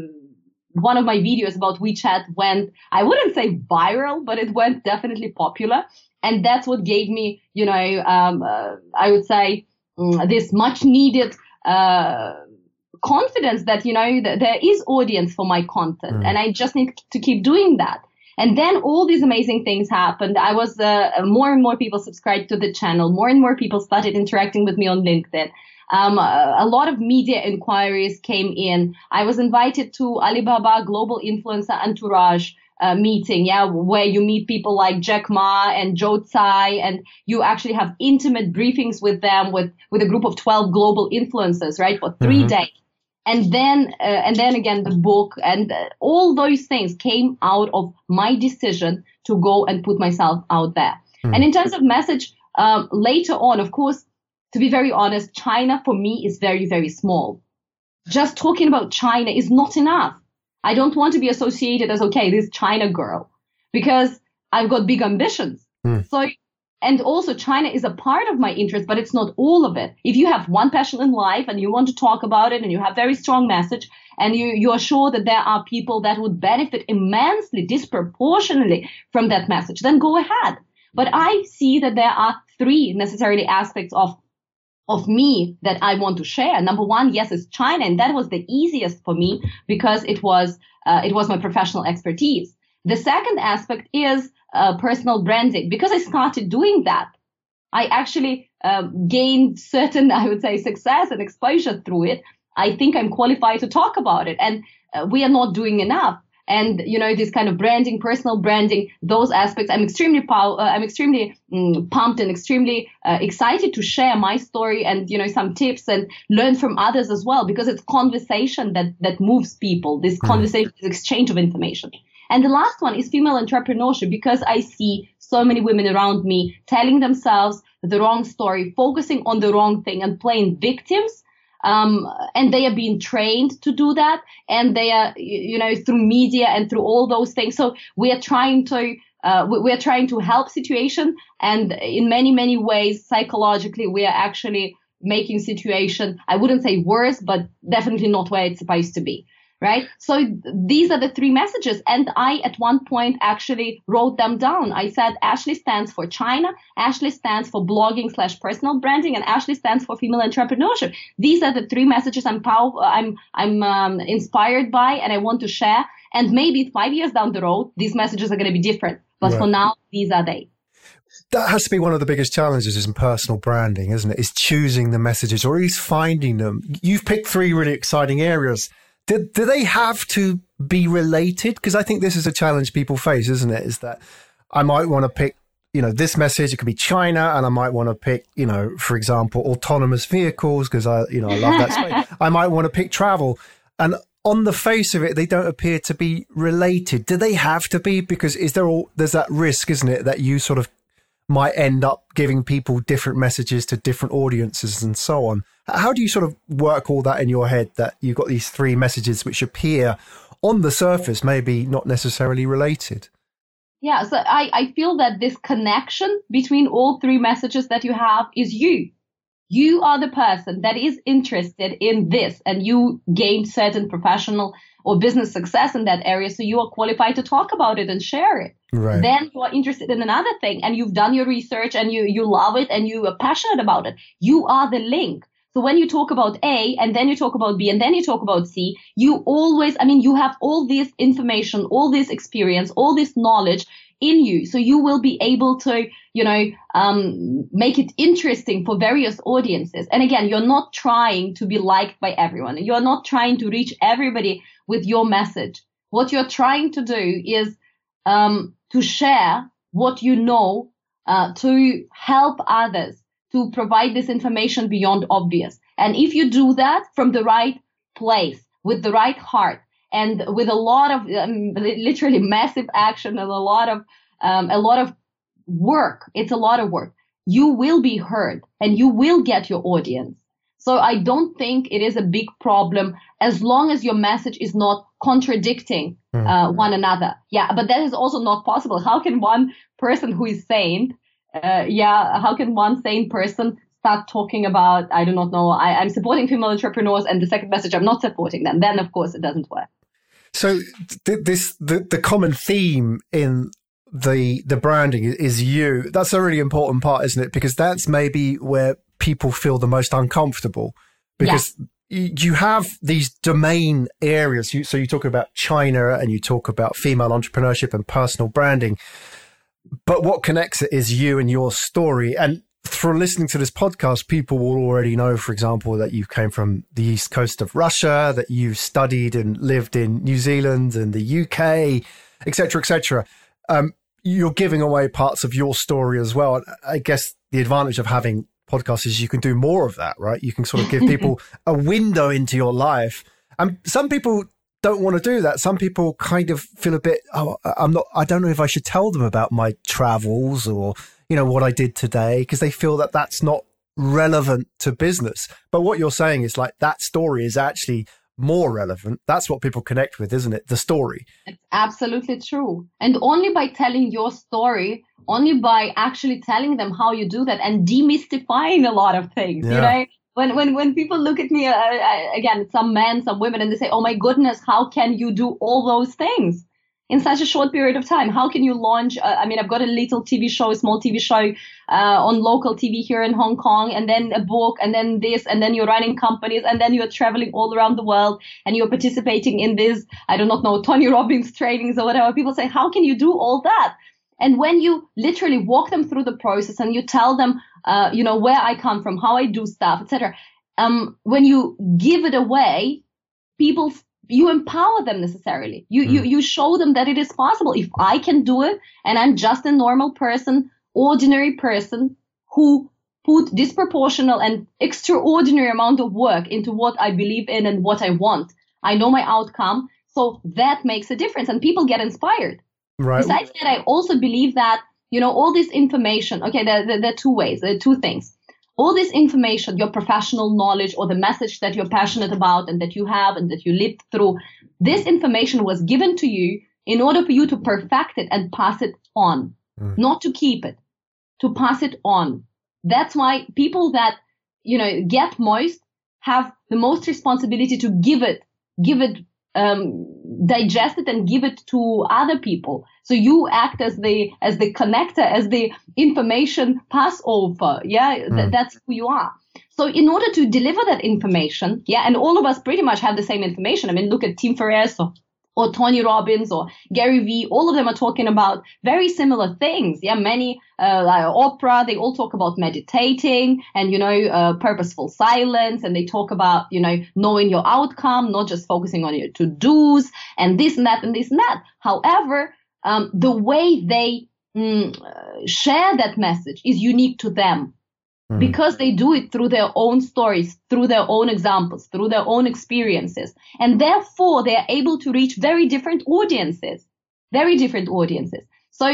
one of my videos about WeChat went, I wouldn't say viral, but it went definitely popular. And that's what gave me, you know, um, uh, I would say um, this much needed uh, confidence that, you know, that there is audience for my content. Mm. And I just need to keep doing that. And then all these amazing things happened. I was uh, more and more people subscribed to the channel. More and more people started interacting with me on LinkedIn. Um, a, a lot of media inquiries came in. I was invited to Alibaba Global Influencer Entourage uh, meeting, yeah, where you meet people like Jack Ma and Joe Tsai, and you actually have intimate briefings with them, with with a group of twelve global influencers, right, for three mm-hmm. days. And then, uh, and then again, the book and uh, all those things came out of my decision to go and put myself out there. Mm. And in terms of message, um, later on, of course, to be very honest, China for me is very, very small. Just talking about China is not enough. I don't want to be associated as, okay, this China girl, because I've got big ambitions. Mm. So, and also China is a part of my interest, but it's not all of it. If you have one passion in life and you want to talk about it and you have very strong message and you, you are sure that there are people that would benefit immensely, disproportionately from that message, then go ahead. But I see that there are three necessarily aspects of, of me that I want to share. Number one, yes, is China. And that was the easiest for me because it was, uh, it was my professional expertise. The second aspect is Uh, personal branding, because I started doing that. I actually um, gained certain, I would say, success and exposure through it. I think I'm qualified to talk about it, and uh, we are not doing enough. And you know, this kind of branding, personal branding, those aspects. I'm extremely, pow- uh, I'm extremely um, pumped and extremely uh, excited to share my story and you know some tips and learn from others as well, because it's conversation that that moves people. This conversation is exchange of information. And the last one is female entrepreneurship, because I see so many women around me telling themselves the wrong story, focusing on the wrong thing and playing victims. Um, and they are being trained to do that. And they are, you know, through media and through all those things. So we are trying to, uh, we are trying to help situation. And in many, many ways, psychologically, we are actually making situation, I wouldn't say worse, but definitely not where it's supposed to be. Right. So these are the three messages. And I, at one point, actually wrote them down. I said, Ashley stands for China. Ashley stands for blogging slash personal branding. And Ashley stands for female entrepreneurship. These are the three messages I'm pow- I'm, I'm um, inspired by and I want to share. And maybe five years down the road, these messages are going to be different. But right. for now, these are they. That has to be one of the biggest challenges is in personal branding, isn't it? Is choosing the messages or at least finding them. You've picked three really exciting areas. Do, do they have to be related? Because I think this is a challenge people face, isn't it? Is that I might want to pick, you know, this message. It could be China, and I might want to pick, you know, for example, autonomous vehicles because I, you know, I love that space. I might want to pick travel, and on the face of it, they don't appear to be related. Do they have to be? Because is there all there's that risk, isn't it, that you sort of might end up giving people different messages to different audiences and so on. How do you sort of work all that in your head that you've got these three messages which appear on the surface, maybe not necessarily related? Yeah, so I, I feel that this connection between all three messages that you have is you. You are the person that is interested in this and you gain certain professional or business success in that area. So you are qualified to talk about it and share it. Right. Then you are interested in another thing and you've done your research and you, you love it and you are passionate about it. You are the link. So when you talk about A and then you talk about B and then you talk about C, you always, I mean, you have all this information, all this experience, all this knowledge in you. So you will be able to, you know, um, make it interesting for various audiences. And again, you're not trying to be liked by everyone. You're not trying to reach everybody with your message. What you're trying to do is um, to share what you know, uh, to help others, to provide this information beyond obvious. And if you do that from the right place, with the right heart, and with a lot of um, literally massive action and a lot of um, a lot of work, it's a lot of work, you will be heard and you will get your audience. So I don't think it is a big problem as long as your message is not contradicting mm. uh, one another. Yeah, but that is also not possible. How can one person who is sane, uh, yeah, how can one sane person start talking about, I do not know, I, I'm supporting female entrepreneurs and the second message, I'm not supporting them? Then, of course, it doesn't work. So th- this the, the common theme in the the branding is you. That's a really important part, isn't it? Because that's maybe where people feel the most uncomfortable, because yeah. you, you have these domain areas. You, so you talk about China and you talk about female entrepreneurship and personal branding, but what connects it is you and your story. And through listening to this podcast, people will already know, for example, that you came from the east coast of Russia, that you studied and lived in New Zealand and the U K, et cetera, et cetera. Um, you're giving away parts of your story as well. And I guess the advantage of having podcasts is you can do more of that, right? You can sort of give people a window into your life. And some people don't want to do that. Some people kind of feel a bit, oh, I'm not, I don't know if I should tell them about my travels or, you know, what I did today, because they feel that that's not relevant to business. But what you're saying is like that story is actually more relevant. That's what people connect with, isn't it? The story. It's absolutely true. And only by telling your story, only by actually telling them how you do that and demystifying a lot of things, yeah. you know, when, when, when people look at me, uh, I, again, some men, some women, and they say, oh my goodness, how can you do all those things in such a short period of time? How can you launch? Uh, I mean, I've got a little T V show, a small T V show uh, on local T V here in Hong Kong, and then a book, and then this, and then you're running companies, and then you're traveling all around the world, and you're participating in this, I do not know, Tony Robbins trainings or whatever. People say, how can you do all that? And when you literally walk them through the process and you tell them, uh, you know, where I come from, how I do stuff, et cetera. Um, when you give it away, people You empower them necessarily. You, mm. you you show them that it is possible. If I can do it, and I'm just a normal person, ordinary person who put disproportional and extraordinary amount of work into what I believe in and what I want, I know my outcome. So that makes a difference, and people get inspired. Right. Besides that, I also believe that, you know, all this information, okay, there, there, there are two ways, there are two things. All this information, your professional knowledge or the message that you're passionate about and that you have and that you lived through, this information was given to you in order for you to perfect it and pass it on, mm. not to keep it, to pass it on. That's why people that, you know, get most have the most responsibility to give it, give it, um, digest it and give it to other people. So you act as the as the connector, as the information passover. Yeah, mm. Th- that's who you are. So in order to deliver that information, yeah, and all of us pretty much have the same information. I mean, look at Tim Ferriss or, or Tony Robbins or Gary V. All of them are talking about very similar things. Yeah, many uh, like Oprah, they all talk about meditating and, you know, uh, purposeful silence. And they talk about, you know, knowing your outcome, not just focusing on your to-dos and this and that and this and that. However, Um, the way they mm, share that message is unique to them mm. because they do it through their own stories, through their own examples, through their own experiences. And therefore, they are able to reach very different audiences, very different audiences. So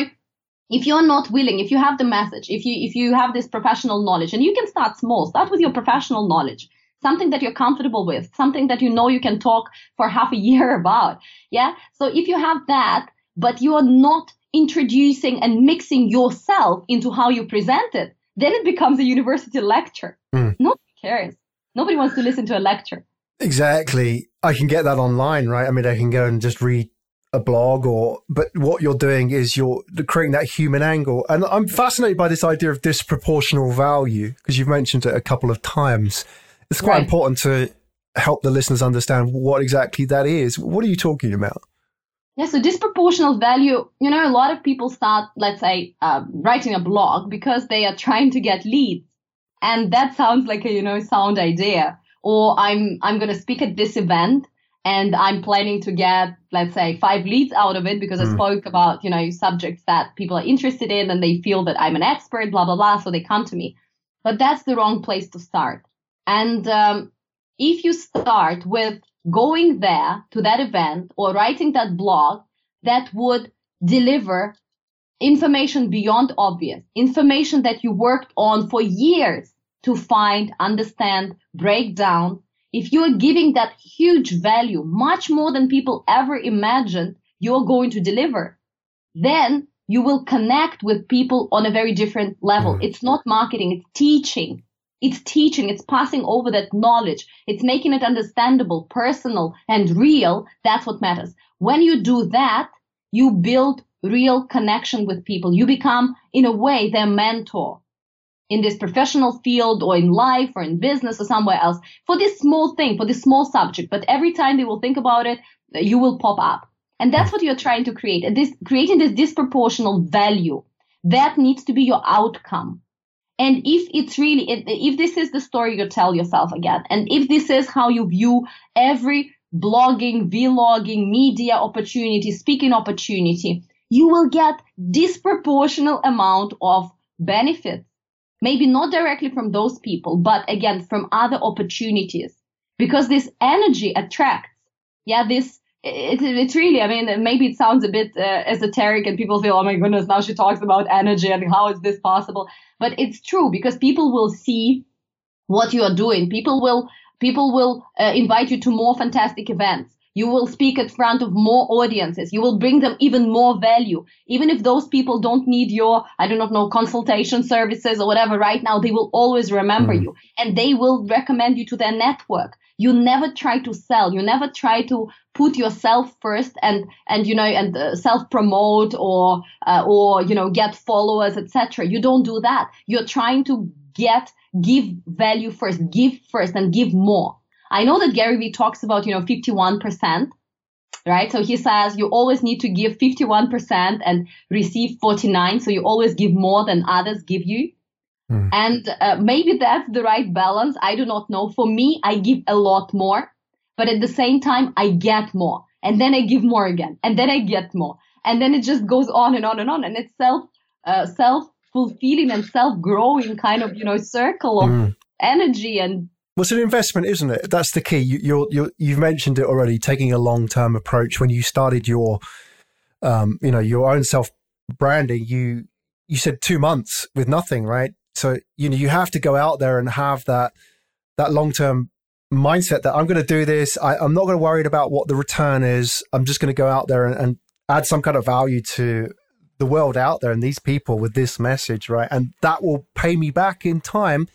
if you're not willing, if you have the message, if you if you have this professional knowledge, and you can start small, start with your professional knowledge, something that you're comfortable with, something that you know you can talk for half a year about. Yeah. So if you have that, but you are not introducing and mixing yourself into how you present it, then it becomes a university lecture. Mm. Nobody cares. Nobody wants to listen to a lecture. Exactly. I can get that online, right? I mean, I can go and just read a blog or, but what you're doing is you're creating that human angle. And I'm fascinated by this idea of disproportional value, because you've mentioned it a couple of times. It's quite right. important to help the listeners understand what exactly that is. What are you talking about? Yeah, so disproportional value, you know, a lot of people start, let's say, uh, writing a blog because they are trying to get leads. And that sounds like a, you know, sound idea. Or I'm I'm going to speak at this event and I'm planning to get, let's say, five leads out of it because mm. I spoke about, you know, subjects that people are interested in and they feel that I'm an expert, blah, blah, blah. So they come to me. But that's the wrong place to start. And um, if you start with going there to that event or writing that blog that would deliver information beyond obvious, information that you worked on for years to find, understand, break down. If you are giving that huge value, much more than people ever imagined you're going to deliver, then you will connect with people on a very different level. Mm. It's not marketing, it's teaching. It's teaching, it's passing over that knowledge, it's making it understandable, personal, and real. That's what matters. When you do that, you build real connection with people. You become, in a way, their mentor in this professional field or in life or in business or somewhere else for this small thing, for this small subject. But every time they will think about it, you will pop up. And that's what you're trying to create. And this creating this disproportional value, that needs to be your outcome. And if it's really, if, if this is the story you tell yourself again, and if this is how you view every blogging, vlogging, media opportunity, speaking opportunity, you will get disproportional amount of benefits. Maybe not directly from those people, but again, from other opportunities. Because this energy attracts, yeah, this, It, it, it's really, I mean, maybe it sounds a bit uh, esoteric and people feel, oh my goodness, now she talks about energy and how is this possible? But it's true because people will see what you are doing. People will people will uh, invite you to more fantastic events. You will speak in front of more audiences. You will bring them even more value. Even if those people don't need your, I do not know, consultation services or whatever right now, they will always remember mm. you and they will recommend you to their network. You never try to sell. You never try to put yourself first and, and you know, and uh, self-promote or, uh, or, you know, get followers, et cetera. You don't do that. You're trying to get, give value first, give first and give more. I know that Gary Vee talks about, you know, fifty-one percent, right? So he says you always need to give fifty-one percent and receive forty-nine. So you always give more than others give you. Mm. And uh, maybe that's the right balance. I do not know. For me, I give a lot more, but at the same time, I get more and then I give more again and then I get more. And then it just goes on and on and on. And it's self, uh, self-fulfilling and self-growing kind of, you know, circle of mm. energy. And well, it's an investment, isn't it? That's the key. You, you're, you're, you've mentioned it already, taking a long-term approach. When you started your, um, you know, your own self-branding, you, you said two months with nothing, right? So, you know, you have to go out there and have that that long-term mindset that I'm going to do this. I, I'm not going to worry about what the return is. I'm just going to go out there and, and add some kind of value to the world out there and these people with this message, right? And that will pay me back in time.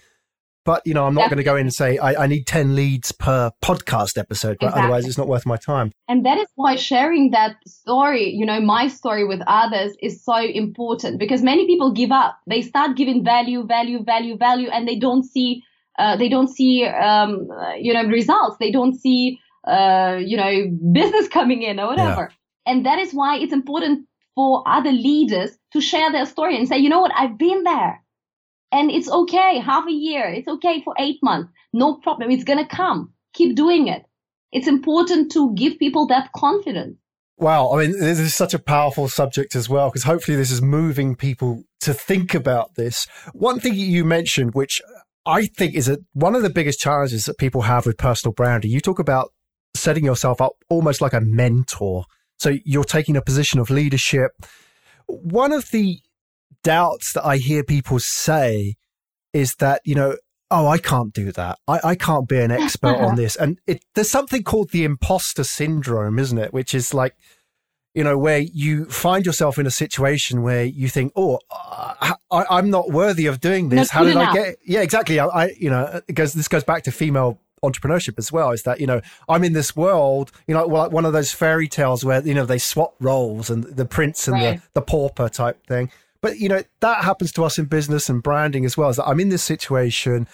But, you know, I'm not Definitely. going to go in and say, I, I need ten leads per podcast episode, but exactly. otherwise it's not worth my time. And that is why sharing that story, you know, my story with others is so important because many people give up. They start giving value, value, value, value, and they don't see, uh, they don't see, um, you know, results. They don't see, uh, you know, business coming in or whatever. Yeah. And that is why it's important for other leaders to share their story and say, you know what, I've been there. And it's okay, half a year. It's okay for eight months. No problem. It's going to come. Keep doing it. It's important to give people that confidence. Wow. I mean, this is such a powerful subject as well, because hopefully this is moving people to think about this. One thing you mentioned, which I think is a, one of the biggest challenges that people have with personal branding, you talk about setting yourself up almost like a mentor. So you're taking a position of leadership. One of the doubts that I hear people say is that, you know, oh, I can't do that. I, I can't be an expert on this. And it, there's something called the imposter syndrome, isn't it? Which is like, you know, where you find yourself in a situation where you think, oh, I, I'm not worthy of doing this. How did I get it? Yeah, exactly. I, I you know, it goes, this goes back to female entrepreneurship as well, is that, you know, I'm in this world, you know, like one of those fairy tales where, you know, they swap roles and the prince and right. the, the pauper type thing. But, you know, that happens to us in business and branding as well. Is that I'm in this situation.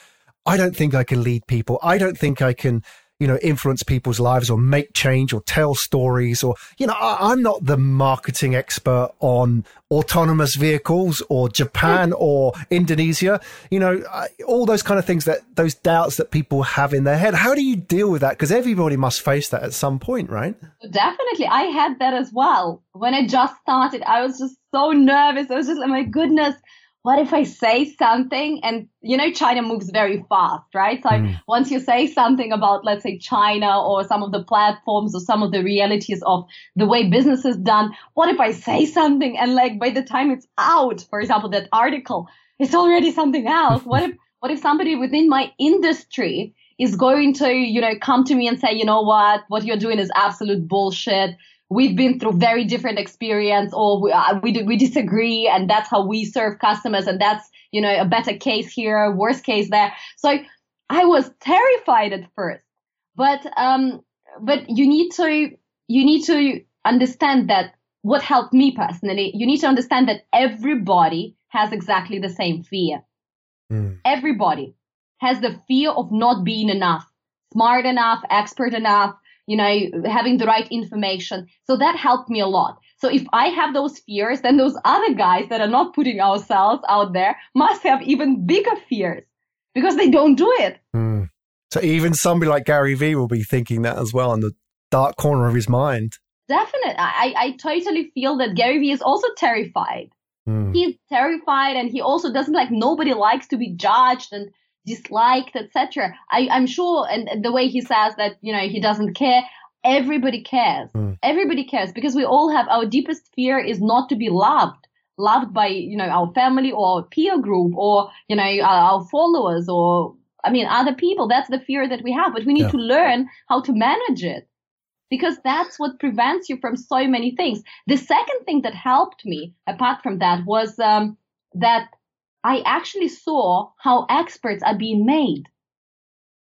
I don't think I can lead people. I don't think I can, you know, influence people's lives or make change or tell stories or, you know, I, I'm not the marketing expert on autonomous vehicles or Japan or Indonesia, you know, all those kind of things, that those doubts that people have in their head. How do you deal with that? Because everybody must face that at some point, right? Definitely. I had that as well. When I just started, I was just so nervous. I was just like, my goodness, what if I say something? And, you know, China moves very fast, right? So mm. once you say something about, let's say, China or some of the platforms or some of the realities of the way business is done, what if I say something? And like by the time it's out, for example, that article, it's already something else. What if what if somebody within my industry is going to, you know, come to me and say, you know what, what you're doing is absolute bullshit. We've been through very different experience, or we uh, we, do, we disagree, and that's how we serve customers, and that's, you know, a better case here, worse case there. So I was terrified at first, but um, but you need to you need to understand that what helped me personally. You need to understand that everybody has exactly the same fear. Mm. Everybody has the fear of not being enough, smart enough, expert enough, you know, having the right information. So that helped me a lot. So if I have those fears, then those other guys that are not putting ourselves out there must have even bigger fears because they don't do it. Mm. So even somebody like Gary Vee will be thinking that as well in the dark corner of his mind. Definitely. I, I totally feel that Gary Vee is also terrified. Mm. He's terrified, and he also doesn't like, nobody likes to be judged and disliked, et cetera. I'm sure, and the way he says that, you know, he doesn't care. Everybody cares. Mm. Everybody cares because we all have our deepest fear is not to be loved, loved by, you know, our family or our peer group or, you know, our followers or, I mean, other people. That's the fear that we have, but we need yeah. to learn how to manage it because that's what prevents you from so many things. The second thing that helped me, apart from that, was um, that I actually saw how experts are being made.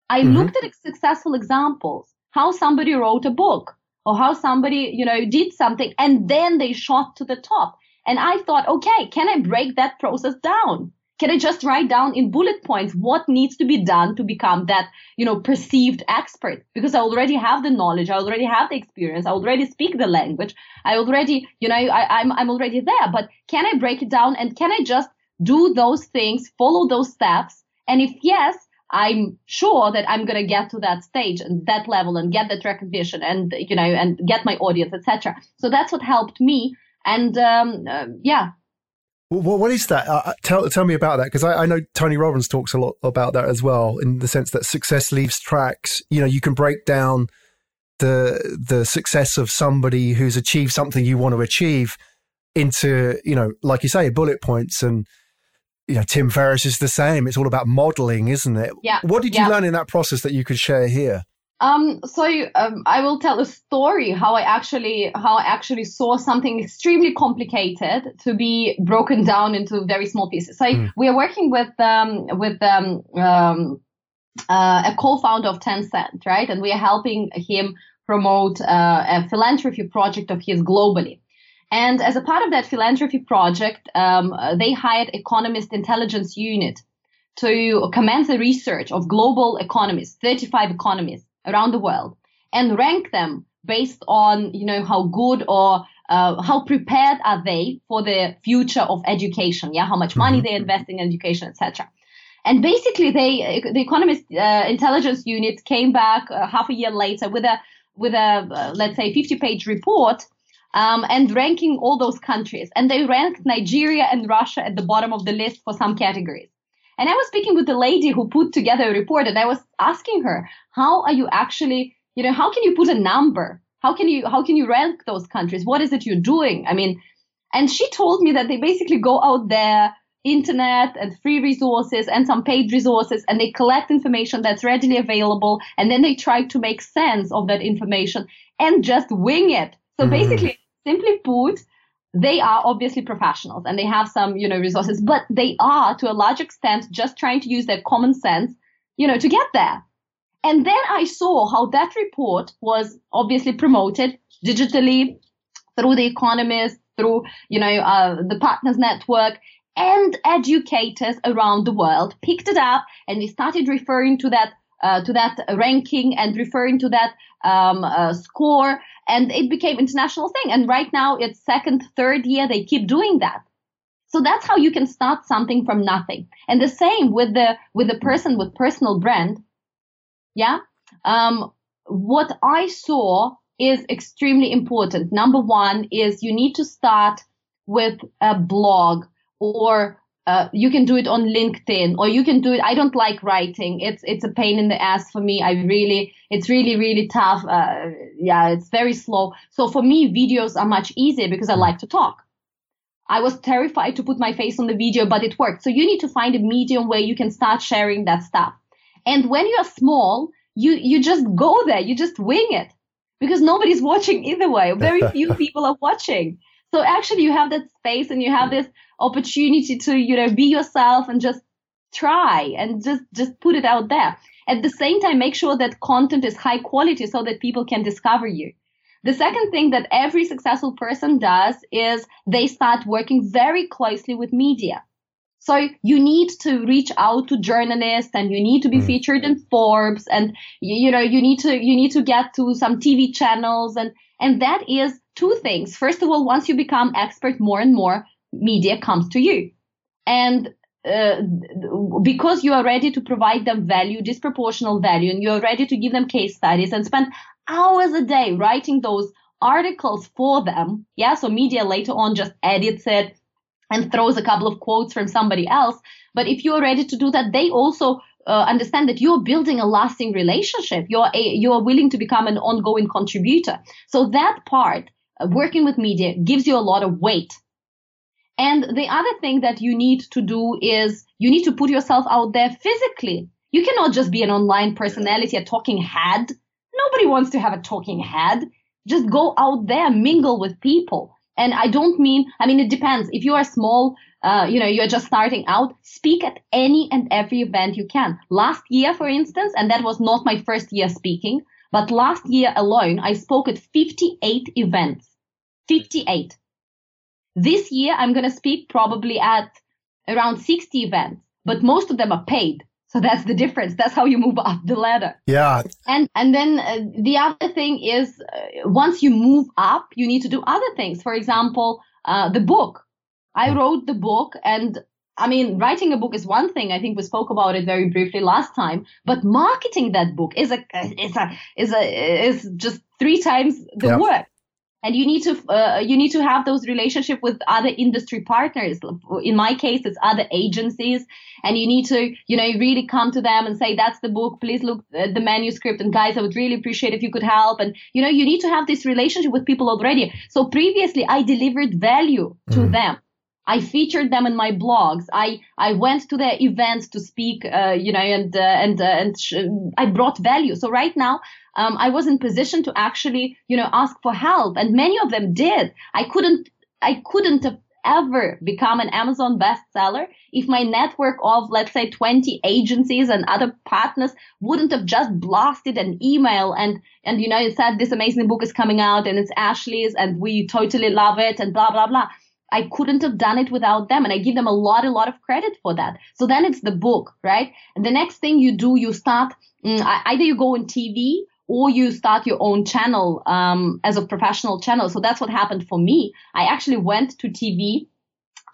I mm-hmm. looked at successful examples, how somebody wrote a book or how somebody, you know, did something and then they shot to the top. And I thought, okay, can I break that process down? Can I just write down in bullet points what needs to be done to become that, you know, perceived expert? Because I already have the knowledge, I already have the experience, I already speak the language, I already, you know, I, I'm I'm already there. But can I break it down and can I just do those things, follow those steps? And if yes, I'm sure that I'm going to get to that stage and that level and get that recognition and, you know, and get my audience, et cetera. So that's what helped me. And um, uh, yeah. Well, what is that? Uh, tell tell me about that, because I, I know Tony Robbins talks a lot about that as well, in the sense that success leaves tracks. You know, you can break down the the success of somebody who's achieved something you want to achieve into, you know, like you say, bullet points. And you know, Tim Ferriss is the same. It's all about modeling, isn't it? Yeah. What did yeah. you learn in that process that you could share here? Um, so um, I will tell a story how I actually how I actually saw something extremely complicated to be broken down into very small pieces. So mm. we are working with um, with um, um, uh, a co-founder of Tencent, right? And we are helping him promote uh, a philanthropy project of his globally. And as a part of that philanthropy project, um, they hired Economist Intelligence Unit to commence the research of global economies, thirty-five economies around the world, and rank them based on, you know, how good or uh, how prepared are they for the future of education, yeah, how much money they invest in education, et cetera. And basically, they the Economist uh, Intelligence Unit came back uh, half a year later with a with a uh, let's say fifty-page report. Um, and ranking all those countries. And they ranked Nigeria and Russia at the bottom of the list for some categories. And I was speaking with the lady who put together a report, and I was asking her, how are you actually, you know, how can you put a number? How can you, how can you rank those countries? What is it you're doing? I mean, and she told me that they basically go out there, internet and free resources and some paid resources, and they collect information that's readily available. And then they try to make sense of that information and just wing it. So basically, mm-hmm. simply put, they are obviously professionals and they have some, you know, resources, but they are to a large extent just trying to use their common sense, you know, to get there. And then I saw how that report was obviously promoted digitally through the Economist, through, you know, uh, the Partners Network, and educators around the world picked it up and they started referring to that Uh, to that ranking and referring to that um, uh, score, and it became international thing. And right now, it's second, third year, they keep doing that. So that's how you can start something from nothing. And the same with the with the person with personal brand. Yeah, um, what I saw is extremely important. Number one is you need to start with a blog, or Uh, you can do it on LinkedIn, or you can do it. I don't like writing. It's it's a pain in the ass for me. I really, it's really, really tough. Uh, yeah, it's very slow. So for me, videos are much easier because I like to talk. I was terrified to put my face on the video, but it worked. So you need to find a medium where you can start sharing that stuff. And when you're small, you, you just go there. You just wing it because nobody's watching either way. Very few people are watching. So actually you have that space and you have this opportunity to, you know, be yourself and just try and just, just put it out there. At the same time, make sure that content is high quality so that people can discover you. The second thing that every successful person does is they start working very closely with media. So you need to reach out to journalists and you need to be mm. featured in Forbes and, you know, you need to, you need to get to some T V channels and, and that is two things. First of all, once you become expert, more and more media comes to you. And uh, because you are ready to provide them value, disproportional value, and you're ready to give them case studies and spend hours a day writing those articles for them. Yeah, so media later on just edits it and throws a couple of quotes from somebody else. But if you are ready to do that, they also uh, understand that you're building a lasting relationship. You're a, you're willing to become an ongoing contributor. So that part, working with media, gives you a lot of weight. And the other thing that you need to do is you need to put yourself out there physically. You cannot just be an online personality, a talking head. Nobody wants to have a talking head. Just go out there, mingle with people. And I don't mean, I mean, it depends. If you are small, uh, you know, you're just starting out, speak at any and every event you can. Last year, for instance, and that was not my first year speaking, but last year alone, I spoke at fifty-eight events, fifty-eight. This year, I'm going to speak probably at around sixty events, but most of them are paid. So that's the difference. That's how you move up the ladder. Yeah. And and then uh, the other thing is uh, once you move up, you need to do other things. For example, uh, the book. I wrote the book and I mean, writing a book is one thing. I think we spoke about it very briefly last time, but marketing that book is a is a is a is just three times the yep. work. And you need to uh, you need to have those relationships with other industry partners. In my case, it's other agencies, and you need to you know really come to them and say, "That's the book. Please look at the manuscript. And guys, I would really appreciate if you could help." And you know, you need to have this relationship with people already. So previously, I delivered value to mm. them. I featured them in my blogs. I, I went to their events to speak, uh, you know, and uh, and uh, and sh- I brought value. So right now, um, I was in position to actually, you know, ask for help, and many of them did. I couldn't, I couldn't have ever become an Amazon bestseller if my network of, let's say, twenty agencies and other partners wouldn't have just blasted an email and, and you know, it said this amazing book is coming out and it's Ashley's and we totally love it and blah blah blah. I couldn't have done it without them. And I give them a lot, a lot of credit for that. So then it's the book, right? And the next thing you do, you start, either you go on T V or you start your own channel um, as a professional channel. So that's what happened for me. I actually went to T V.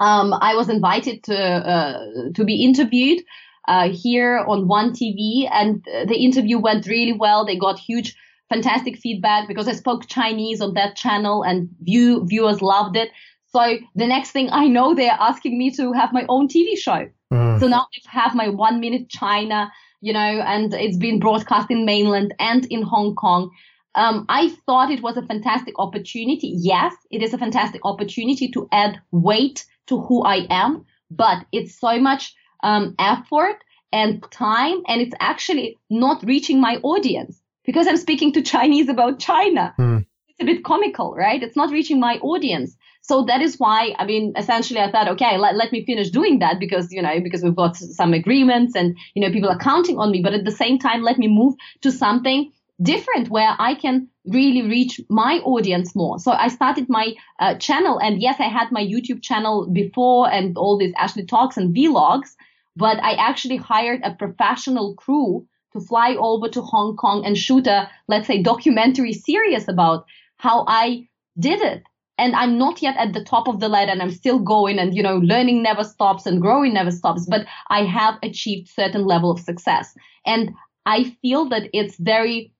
Um, I was invited to, uh, to be interviewed uh, here on One T V. And the interview went really well. They got huge fantastic feedback because I spoke Chinese on that channel and view, viewers loved it. So the next thing I know, they're asking me to have my own T V show. Mm. So now I have my one minute China, you know, and it's been broadcast in mainland and in Hong Kong. Um, I thought it was a fantastic opportunity. Yes, it is a fantastic opportunity to add weight to who I am, but it's so much um, effort and time, and it's actually not reaching my audience because I'm speaking to Chinese about China. Mm. It's a bit comical, right? It's not reaching my audience. So that is why, I mean, essentially I thought, okay, let, let me finish doing that because, you know, because we've got some agreements and, you know, people are counting on me. But at the same time, let me move to something different where I can really reach my audience more. So I started my uh, channel, and yes, I had my YouTube channel before and all these Ashley Talks and vlogs, but I actually hired a professional crew to fly over to Hong Kong and shoot a, let's say, documentary series about how I did it. And I'm not yet at the top of the ladder, and I'm still going, and, you know, learning never stops and growing never stops. But I have achieved certain level of success. And I feel that it's very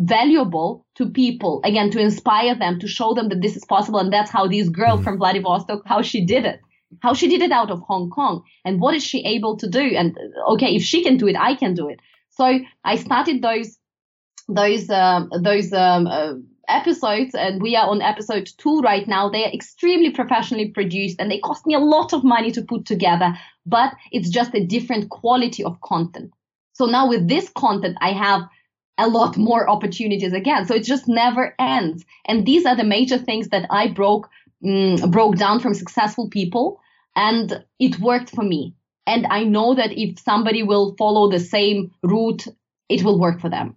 valuable to people, again, to inspire them, to show them that this is possible. And that's how this girl from Vladivostok, how she did it, how she did it out of Hong Kong. And what is she able to do? And, okay, if she can do it, I can do it. So I started those those um, those um, uh, episodes, and we are on episode two right now. They are extremely professionally produced, and they cost me a lot of money to put together, but it's just a different quality of content. So now with this content, I have a lot more opportunities again. So it just never ends. And these are the major things that I broke um, broke down from successful people, and it worked for me. And I know that if somebody will follow the same route, it will work for them.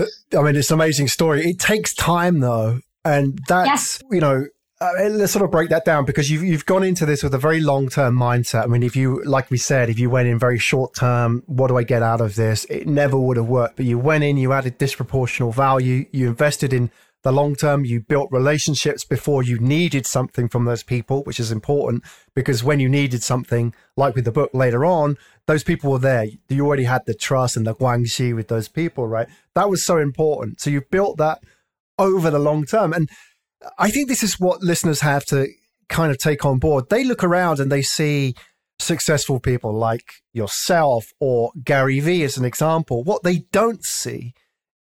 I mean, it's an amazing story. It takes time, though. And that's, yeah. you know, uh, let's sort of break that down, because you've, you've gone into this with a very long-term mindset. I mean, if you, like we said, if you went in very short-term, what do I get out of this? It never would have worked. But you went in, you added disproportional value, you invested in the long-term, you built relationships before you needed something from those people, which is important, because when you needed something, like with the book later on, those people were there. You already had the trust and the guangxi with those people, right? That was so important. So you built that over the long term. And I think this is what listeners have to kind of take on board. They look around and they see successful people like yourself or Gary Vee as an example. What they don't see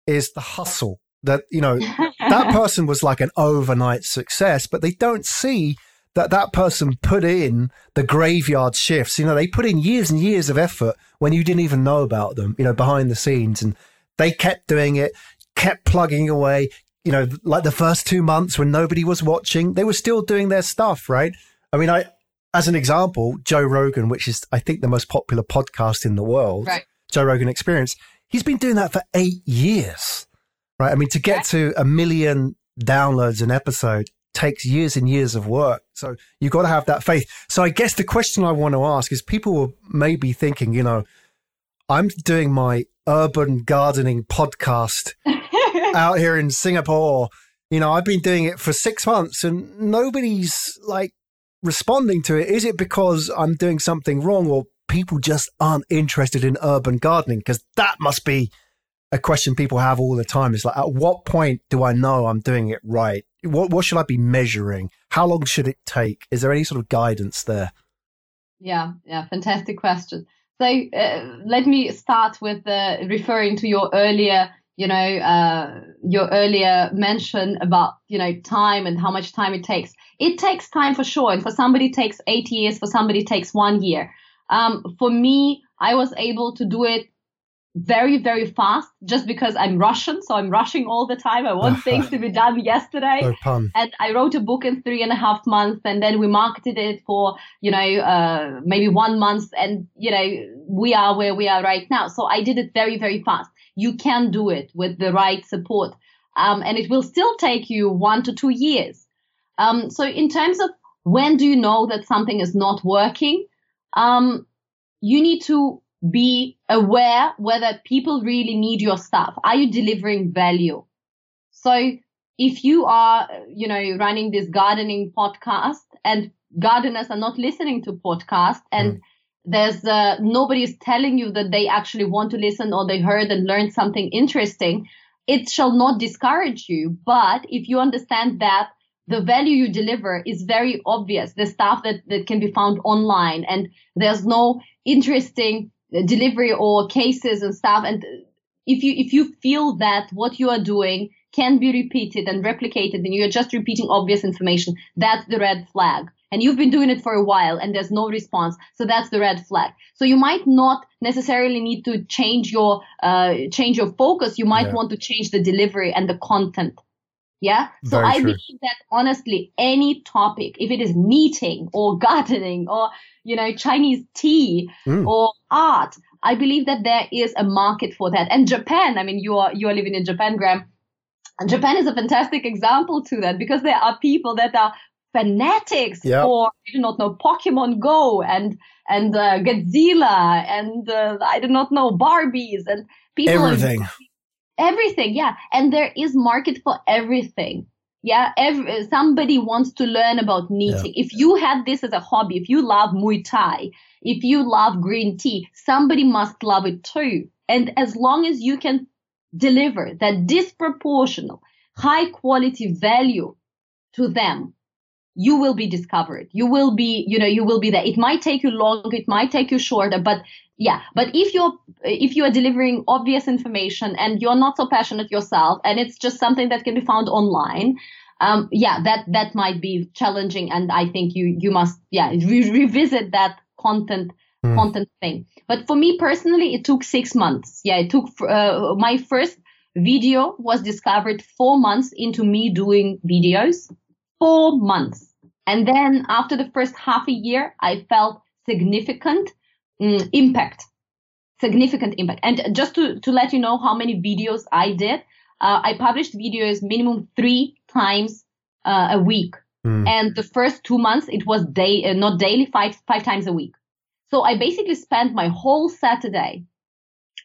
is the hustle. That, you know, that person was like an overnight success, but they don't see that that person put in the graveyard shifts. You know, they put in years and years of effort when you didn't even know about them, you know, behind the scenes. And they kept doing it, kept plugging away, you know, like the first two months when nobody was watching, they were still doing their stuff, right? I mean, I, as an example, Joe Rogan, which is, I think, the most popular podcast in the world, right. Joe Rogan Experience, he's been doing that for eight years. Right. I mean, to get to a million downloads an episode takes years and years of work. So you've got to have that faith. So I guess the question I want to ask is, people were maybe thinking, you know, I'm doing my urban gardening podcast out here in Singapore. You know, I've been doing it for six months and nobody's like responding to it. Is it because I'm doing something wrong, or people just aren't interested in urban gardening? Because that must be a question people have all the time. Is like, at what point do I know I'm doing it right? What what should I be measuring? How long should it take? Is there any sort of guidance there? Yeah, yeah, fantastic question. So uh, let me start with uh, referring to your earlier, you know, uh, your earlier mention about, you know, time and how much time it takes. It takes time for sure. And for somebody it takes eight years, for somebody it takes one year. Um, for me, I was able to do it very, very fast, just because I'm Russian. So I'm rushing all the time. I want things to be done yesterday. No pun. And I wrote a book in three and a half months. And then we marketed it for, you know, uh, maybe one month. And, you know, we are where we are right now. So I did it very, very fast. You can do it with the right support. Um, and it will still take you one to two years. Um, so in terms of when do you know that something is not working, um, you need to be aware whether people really need your stuff. Are you delivering value? So if you are, you know, running this gardening podcast and gardeners are not listening to podcasts, and mm. there's uh, nobody is telling you that they actually want to listen, or they heard and learned something interesting, it shall not discourage you. But if you understand that the value you deliver is very obvious, the stuff that, that can be found online, and there's no interesting delivery or cases and stuff. And if you if you feel that what you are doing can be repeated and replicated, and you're just repeating obvious information, that's the red flag. And you've been doing it for a while and there's no response, so that's the red flag. So you might not necessarily need to change your uh, change your focus. You might yeah. want to change the delivery and the content. Yeah. So Very I true. believe that honestly, any topic, if it is knitting or gardening or, you know, Chinese tea mm. or art, I believe that there is a market for that. And Japan, I mean, you are you are living in Japan, Graham. And Japan is a fantastic example to that, because there are people that are fanatics yeah. for, I do not know, Pokemon Go and and uh, Godzilla and uh, I do not know, Barbies and people. Everything. Are, everything, yeah. And there is market for everything. Yeah, every, somebody wants to learn about knitting. Yeah. If you had this as a hobby, if you love Muay Thai, if you love green tea, somebody must love it too. And as long as you can deliver that disproportional, high quality value to them, you will be discovered. You will be, you know, you will be there. It might take you long, it might take you shorter, but yeah. But if you're, if you are delivering obvious information and you're not so passionate yourself, and it's just something that can be found online, um, yeah, that, that might be challenging. And I think you, you must, yeah, re- revisit that content, mm. content thing. But for me personally, it took six months. Yeah, it took, uh, my first video was discovered four months into me doing videos. Four months. And then after the first half a year, I felt significant um, impact, significant impact. And just to, to let you know how many videos I did, uh, I published videos minimum three times uh, a week. Mm. And the first two months, it was day, uh, not daily, five, five times a week. So I basically spent my whole Saturday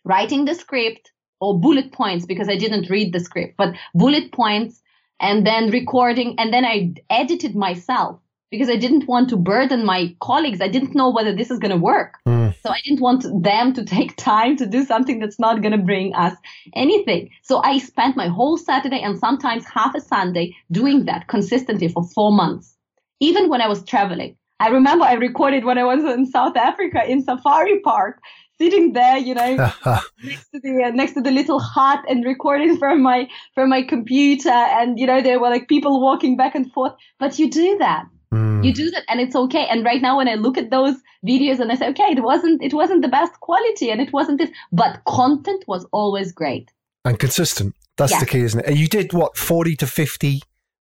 writing the script or bullet points, because I didn't read the script, but bullet points, and then recording, and then I edited myself because I didn't want to burden my colleagues. I didn't know whether this is going to work. Mm. So I didn't want them to take time to do something that's not going to bring us anything. So I spent my whole Saturday and sometimes half a Sunday doing that consistently for four months, even when I was traveling. I remember I recorded when I was in South Africa in Safari Park, sitting there, you know, next to the uh, next to the little hut and recording from my from my computer. And, you know, there were like people walking back and forth. But you do that. Mm. You do that. And it's OK. And right now when I look at those videos and I say, OK, it wasn't it wasn't the best quality and it wasn't this. But content was always great. And consistent. That's yeah. the key, isn't it? And you did, what, forty to fifty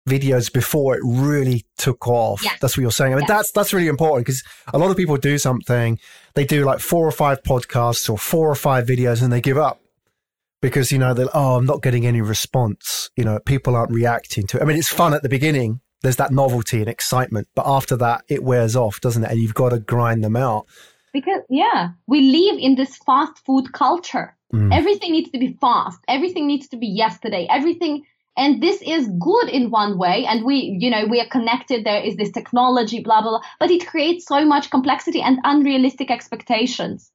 videos before it really took off. Yeah. That's what you're saying. I mean, yeah. that's that's really important, because a lot of people do something. They do like four or five podcasts or four or five videos and they give up because, you know, they're, oh, I'm not getting any response. You know, people aren't reacting to it. I mean, it's fun at the beginning. There's that novelty and excitement. But after that, it wears off, doesn't it? And you've got to grind them out. Because, yeah, we live in this fast food culture. Mm. Everything needs to be fast. Everything needs to be yesterday. Everything. And this is good in one way. And we, you know, we are connected. There is this technology, blah, blah, blah. But it creates so much complexity and unrealistic expectations.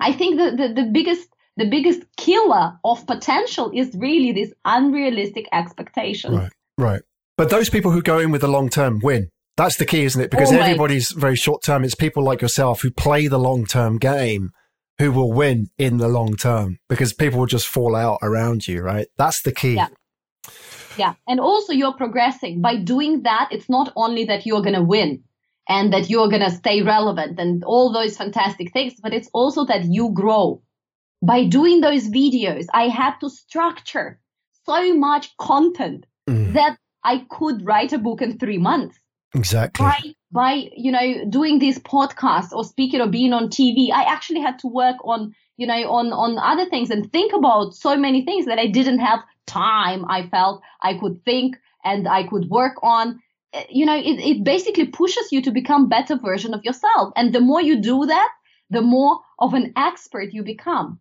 I think the, the, the biggest the biggest killer of potential is really this unrealistic expectation. Right, right. But those people who go in with the long term win. That's the key, isn't it? Because Always. Everybody's very short term. It's people like yourself who play the long term game who will win in the long term, because people will just fall out around you, right? That's the key. Yeah. Yeah. And also you're progressing by doing that. It's not only that you're going to win and that you're going to stay relevant and all those fantastic things, but it's also that you grow by doing those videos. I had to structure so much content mm. that I could write a book in three months. Exactly. By, by, you know, doing these podcasts or speaking or being on T V, I actually had to work on, you know, on, on other things and think about so many things that I didn't have time. I felt I could think and I could work on, you know, it, it basically pushes you to become better version of yourself. And the more you do that, the more of an expert you become.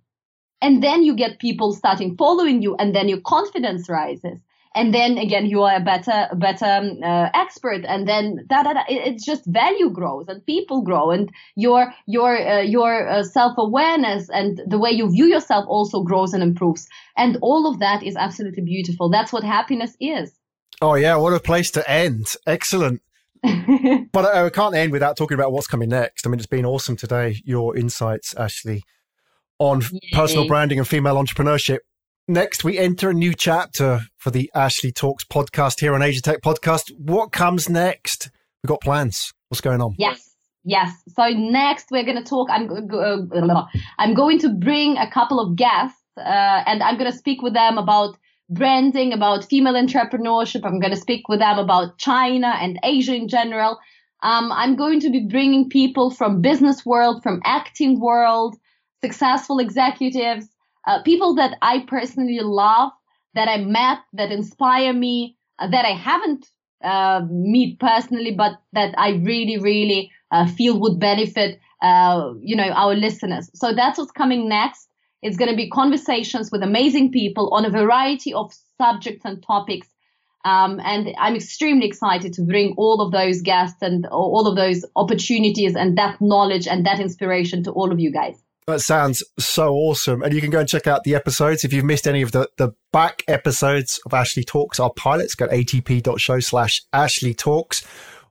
And then you get people starting following you, and then your confidence rises. And then again, you are a better, better uh, expert. And then da da da. It, it's just value grows and people grow, and your your uh, your uh, self awareness and the way you view yourself also grows and improves. And all of that is absolutely beautiful. That's what happiness is. Oh yeah, what a place to end! Excellent. But I, I can't end without talking about what's coming next. I mean, it's been awesome today. Your insights, Ashley, on Yay. personal branding and female entrepreneurship. Next, we enter a new chapter for the Ashley Talks podcast here on Asia Tech Podcast. What comes next? We've got plans. What's going on? Yes, yes. So next we're going to talk. I'm, uh, I'm going to bring a couple of guests uh, and I'm going to speak with them about branding, about female entrepreneurship. I'm going to speak with them about China and Asia in general. Um, I'm going to be bringing people from business world, from acting world, successful executives. Uh, people that I personally love, that I met, that inspire me, uh, that I haven't uh, me personally, but that I really, really uh, feel would benefit, uh, you know, our listeners. So that's what's coming next. It's going to be conversations with amazing people on a variety of subjects and topics. Um, and I'm extremely excited to bring all of those guests and all of those opportunities and that knowledge and that inspiration to all of you guys. That sounds so awesome. And you can go and check out the episodes. If you've missed any of the, the back episodes of Ashley Talks, our pilots, go to atp.show slash Ashley Talks.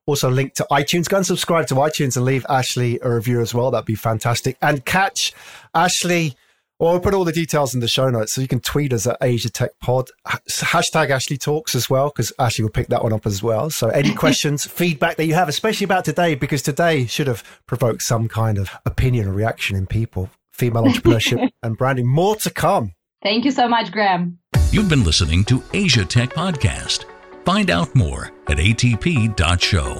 Also linked to iTunes. Go and subscribe to iTunes and leave Ashley a review as well. That'd be fantastic. And catch Ashley. Well, we'll put all the details in the show notes, so you can tweet us at Asia Tech Pod, hashtag Ashley Talks as well, because Ashley will pick that one up as well. So any questions, feedback that you have, especially about today, because today should have provoked some kind of opinion or reaction in people, female entrepreneurship and branding. More to come. Thank you so much, Graham. You've been listening to Asia Tech Podcast. Find out more at A T P dot show.